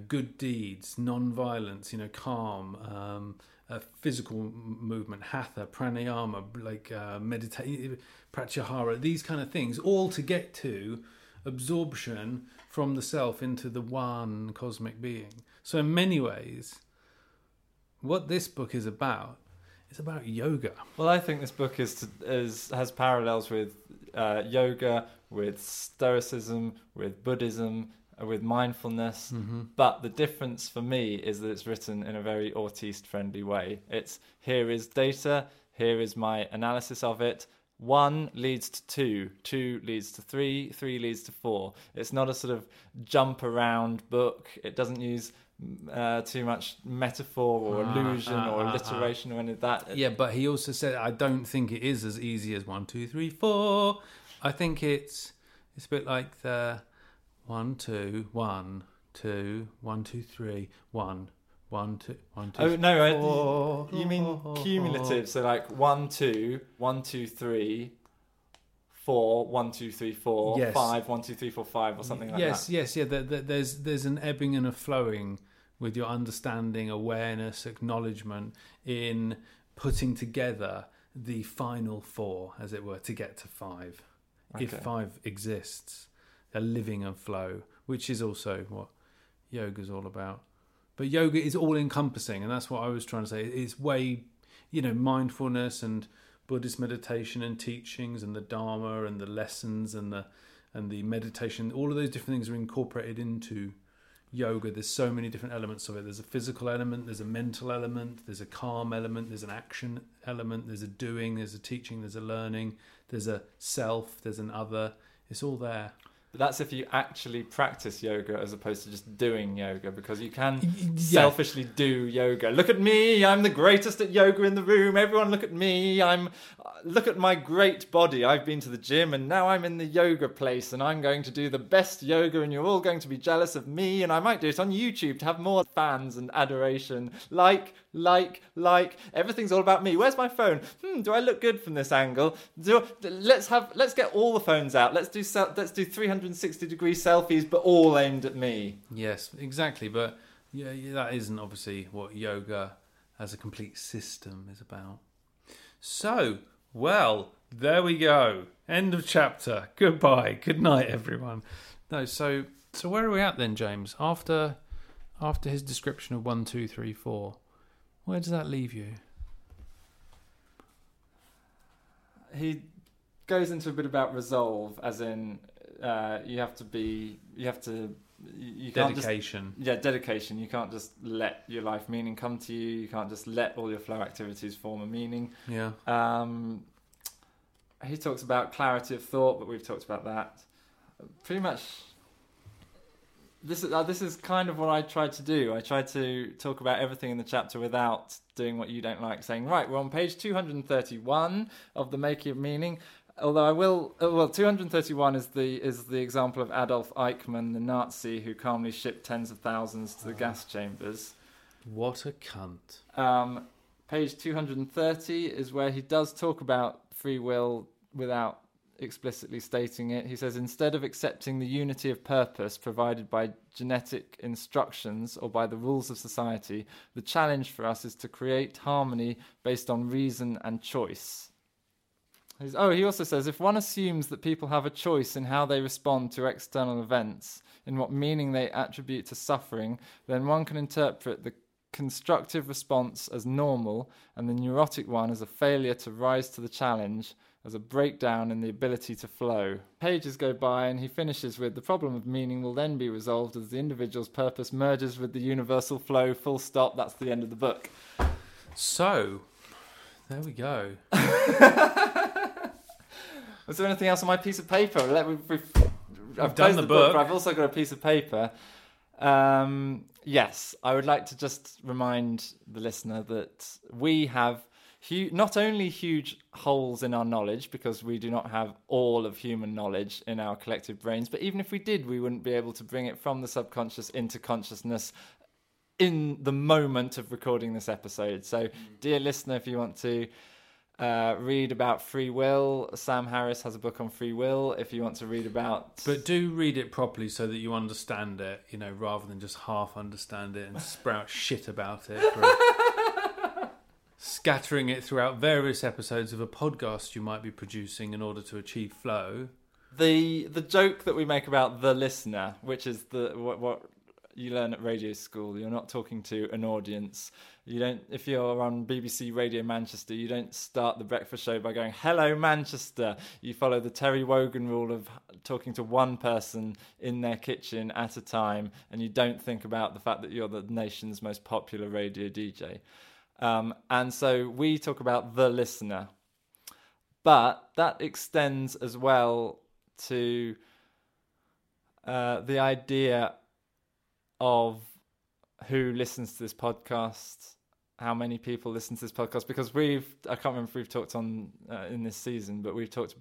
good deeds, non-violence, calm, physical movement, hatha, pranayama, meditation, pratyahara, these kind of things, all to get to absorption from the self into the one cosmic being. So in many ways, what this book is about, it's about yoga. Well, I think this book has parallels with yoga, with Stoicism, with Buddhism, with mindfulness. Mm-hmm. But the difference for me is that it's written in a very autiste-friendly way. It's, here is data, here is my analysis of it. 1 leads to 2, 2 leads to 3, 3 leads to 4. It's not a sort of jump-around book. It doesn't use too much metaphor or allusion or alliteration or any of that. Yeah, but he also said, I don't think it is as easy as 1, 2, 3, 4... I think it's a bit like the 1, 2, 1, 2, 1, 2, 1, 2, 1, 2, 1, 2. Oh no, you mean cumulative? So like 1, 2, 1, 2, 3, 4, 1, 2, 3, 4, yes. 5, 1, 2, 3, 4, 5, or something like that. Yes. There's an ebbing and a flowing with your understanding, awareness, acknowledgement in putting together the final 4, as it were, to get to 5. Okay. If 5 exists, a living and flow, which is also what yoga's all about. But yoga is all-encompassing, and that's what I was trying to say. It's way, mindfulness and Buddhist meditation and teachings and the Dharma and the lessons and the meditation. All of those different things are incorporated into yoga. There's so many different elements of it. There's a physical element, there's a mental element, there's a calm element, there's an action element, there's a doing, there's a teaching, there's a learning, there's a self, there's an other. It's all there. But that's if you actually practice yoga as opposed to just doing yoga, because you can selfishly do yoga. Look at me, I'm the greatest at yoga in the room. Everyone look at me. Look at my great body. I've been to the gym and now I'm in the yoga place and I'm going to do the best yoga and you're all going to be jealous of me, and I might do it on YouTube to have more fans and adoration. Like, everything's all about me. Where's my phone? Do I look good from this angle? Let's get all the phones out. Let's do 360-degree selfies, but all aimed at me. Yes, exactly. But that isn't obviously what yoga as a complete system is about. So, well, there we go. End of chapter. Goodbye. Good night, everyone. No, so where are we at then, James? After his description of 1, 2, 3, 4. Where does that leave you? He goes into a bit about resolve, as in dedication. Dedication. You can't just let your life meaning come to you. You can't just let all your flow activities form a meaning. Yeah. he talks about clarity of thought, but we've talked about that. Pretty much, this is kind of what I tried to do. I tried to talk about everything in the chapter without doing what you don't like, saying, right, we're on page 231 of The Making of Meaning. Although I will, 231 is the example of Adolf Eichmann, the Nazi who calmly shipped tens of thousands to the gas chambers. What a cunt. Page 230 is where he does talk about free will without explicitly stating it. He says, instead of accepting the unity of purpose provided by genetic instructions or by the rules of society, the challenge for us is to create harmony based on reason and choice. He also says, if one assumes that people have a choice in how they respond to external events, in what meaning they attribute to suffering, then one can interpret the constructive response as normal and the neurotic one as a failure to rise to the challenge, as a breakdown in the ability to flow. Pages go by and he finishes with, the problem of meaning will then be resolved as the individual's purpose merges with the universal flow, full stop. That's the end of the book. So, there we go. Was there anything else on my piece of paper? I've done the book, but I've also got a piece of paper. Yes, I would like to just remind the listener that we have not only huge holes in our knowledge, because we do not have all of human knowledge in our collective brains, but even if we did, we wouldn't be able to bring it from the subconscious into consciousness in the moment of recording this episode. So, dear listener, if you want to read about free will, Sam Harris has a book on free will if you want to read about... But do read it properly so that you understand it, you know, rather than just half understand it and sprout shit about it. Scattering it throughout various episodes of a podcast you might be producing in order to achieve flow. The joke that we make about the listener, which is what you learn at radio school, you're not talking to an audience. You don't. If you're on BBC Radio Manchester, you don't start the breakfast show by going, hello, Manchester. You follow the Terry Wogan rule of talking to one person in their kitchen at a time, and you don't think about the fact that you're the nation's most popular radio DJ. And so we talk about the listener. But that extends as well to the idea of who listens to this podcast, how many people listen to this podcast, because I can't remember if we've talked on in this season, but we've talked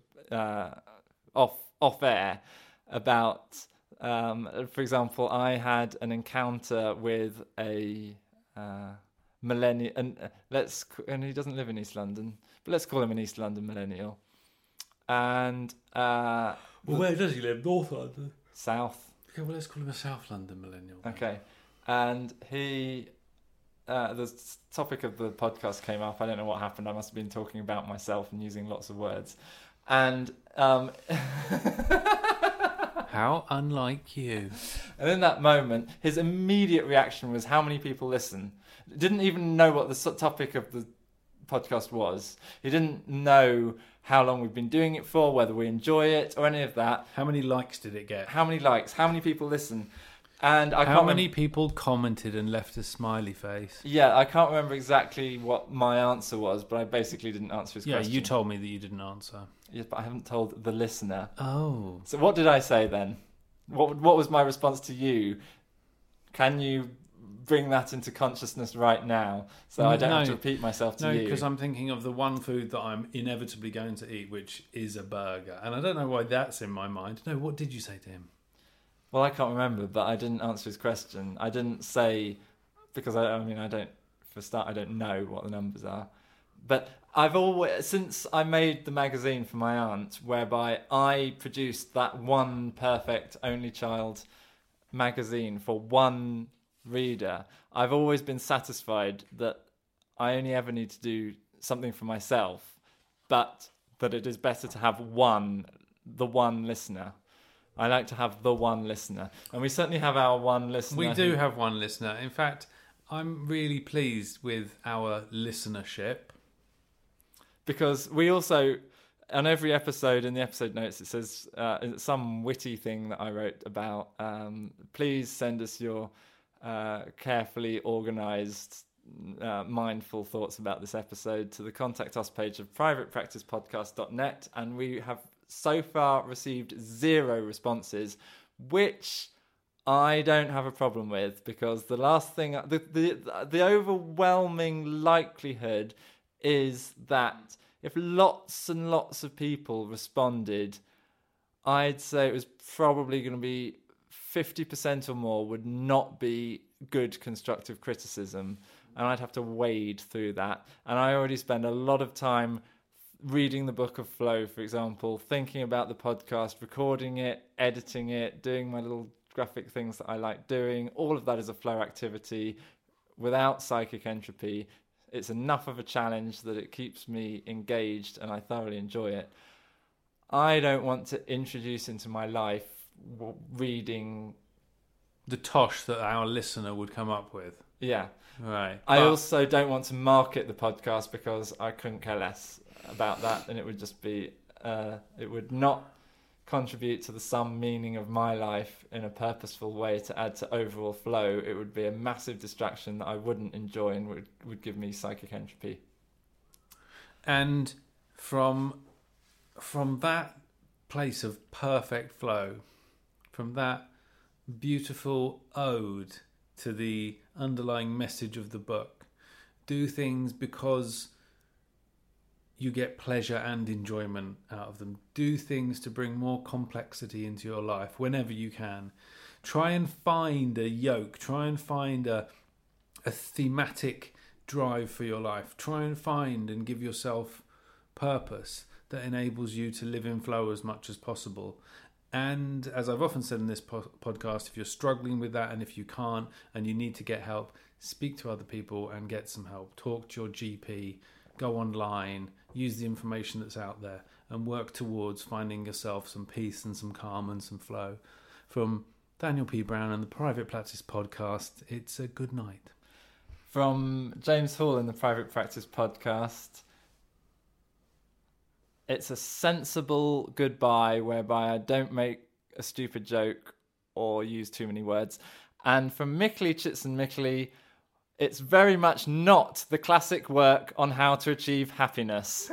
off air about, for example, I had an encounter with a millennial, and he doesn't live in East London, but let's call him an East London millennial. And where does he live? North London? South. Okay, well, let's call him a South London millennial. Okay. And he... the topic of the podcast came up. I don't know what happened. I must have been talking about myself and using lots of words. And... how unlike you. And in that moment, his immediate reaction was, how many people listen? Didn't even know what the topic of the podcast was. He didn't know how long we've been doing it for, whether we enjoy it or any of that. How many likes did it get? How many likes? How many people listen? And how many people commented and left a smiley face? Yeah, I can't remember exactly what my answer was, but I basically didn't answer his question. Yeah, you told me that you didn't answer. Yes, but I haven't told the listener. Oh. So what did I say then? What was my response to you? Can you bring that into consciousness right now so I don't have to repeat myself to you? No, because I'm thinking of the one food that I'm inevitably going to eat, which is a burger. And I don't know why that's in my mind. No, what did you say to him? Well, I can't remember, but I didn't answer his question. I didn't say, because I don't, for a start, I don't know what the numbers are. But I've always, since I made the magazine for my aunt, whereby I produced that one perfect only child magazine for one reader, I've always been satisfied that I only ever need to do something for myself, but that it is better to have the one listener. I like to have the one listener, and we certainly have our one listener. We do have one listener. In fact, I'm really pleased with our listenership, because we also, on every episode, in the episode notes, it says some witty thing that I wrote about, please send us your carefully organised mindful thoughts about this episode to the contact us page of privatepracticepodcast.net, and we have so far received 0 responses, which I don't have a problem with, because the last thing, the overwhelming likelihood is that if lots and lots of people responded, I'd say it was probably going to be 50% or more would not be good constructive criticism, and I'd have to wade through that. And I already spend a lot of time reading the book of Flow, for example, thinking about the podcast, recording it, editing it, doing my little graphic things that I like doing. All of that is a flow activity. Without psychic entropy, it's enough of a challenge that it keeps me engaged and I thoroughly enjoy it. I don't want to introduce into my life reading the tosh that our listener would come up with. Yeah. Right. I also don't want to market the podcast, because I couldn't care less about that, and it would just be it would not contribute to the sum meaning of my life in a purposeful way to add to overall flow. It would be a massive distraction that I wouldn't enjoy and would give me psychic entropy. And from that place of perfect flow, from that beautiful ode to the underlying message of the book, do things because you get pleasure and enjoyment out of them. Do things to bring more complexity into your life whenever you can. Try and find a yoke. Try and find a thematic drive for your life. Try and find and give yourself purpose that enables you to live in flow as much as possible. And as I've often said in this podcast, if you're struggling with that and if you can't and you need to get help, speak to other people and get some help. Talk to your GP. Go online, use the information that's out there, and work towards finding yourself some peace and some calm and some flow. From Daniel P. Brown and the Private Practice Podcast, it's a good night. From James Hall and the Private Practice Podcast, it's a sensible goodbye whereby I don't make a stupid joke or use too many words. And from Mihaly Csikszentmihalyi, it's very much not the classic work on how to achieve happiness.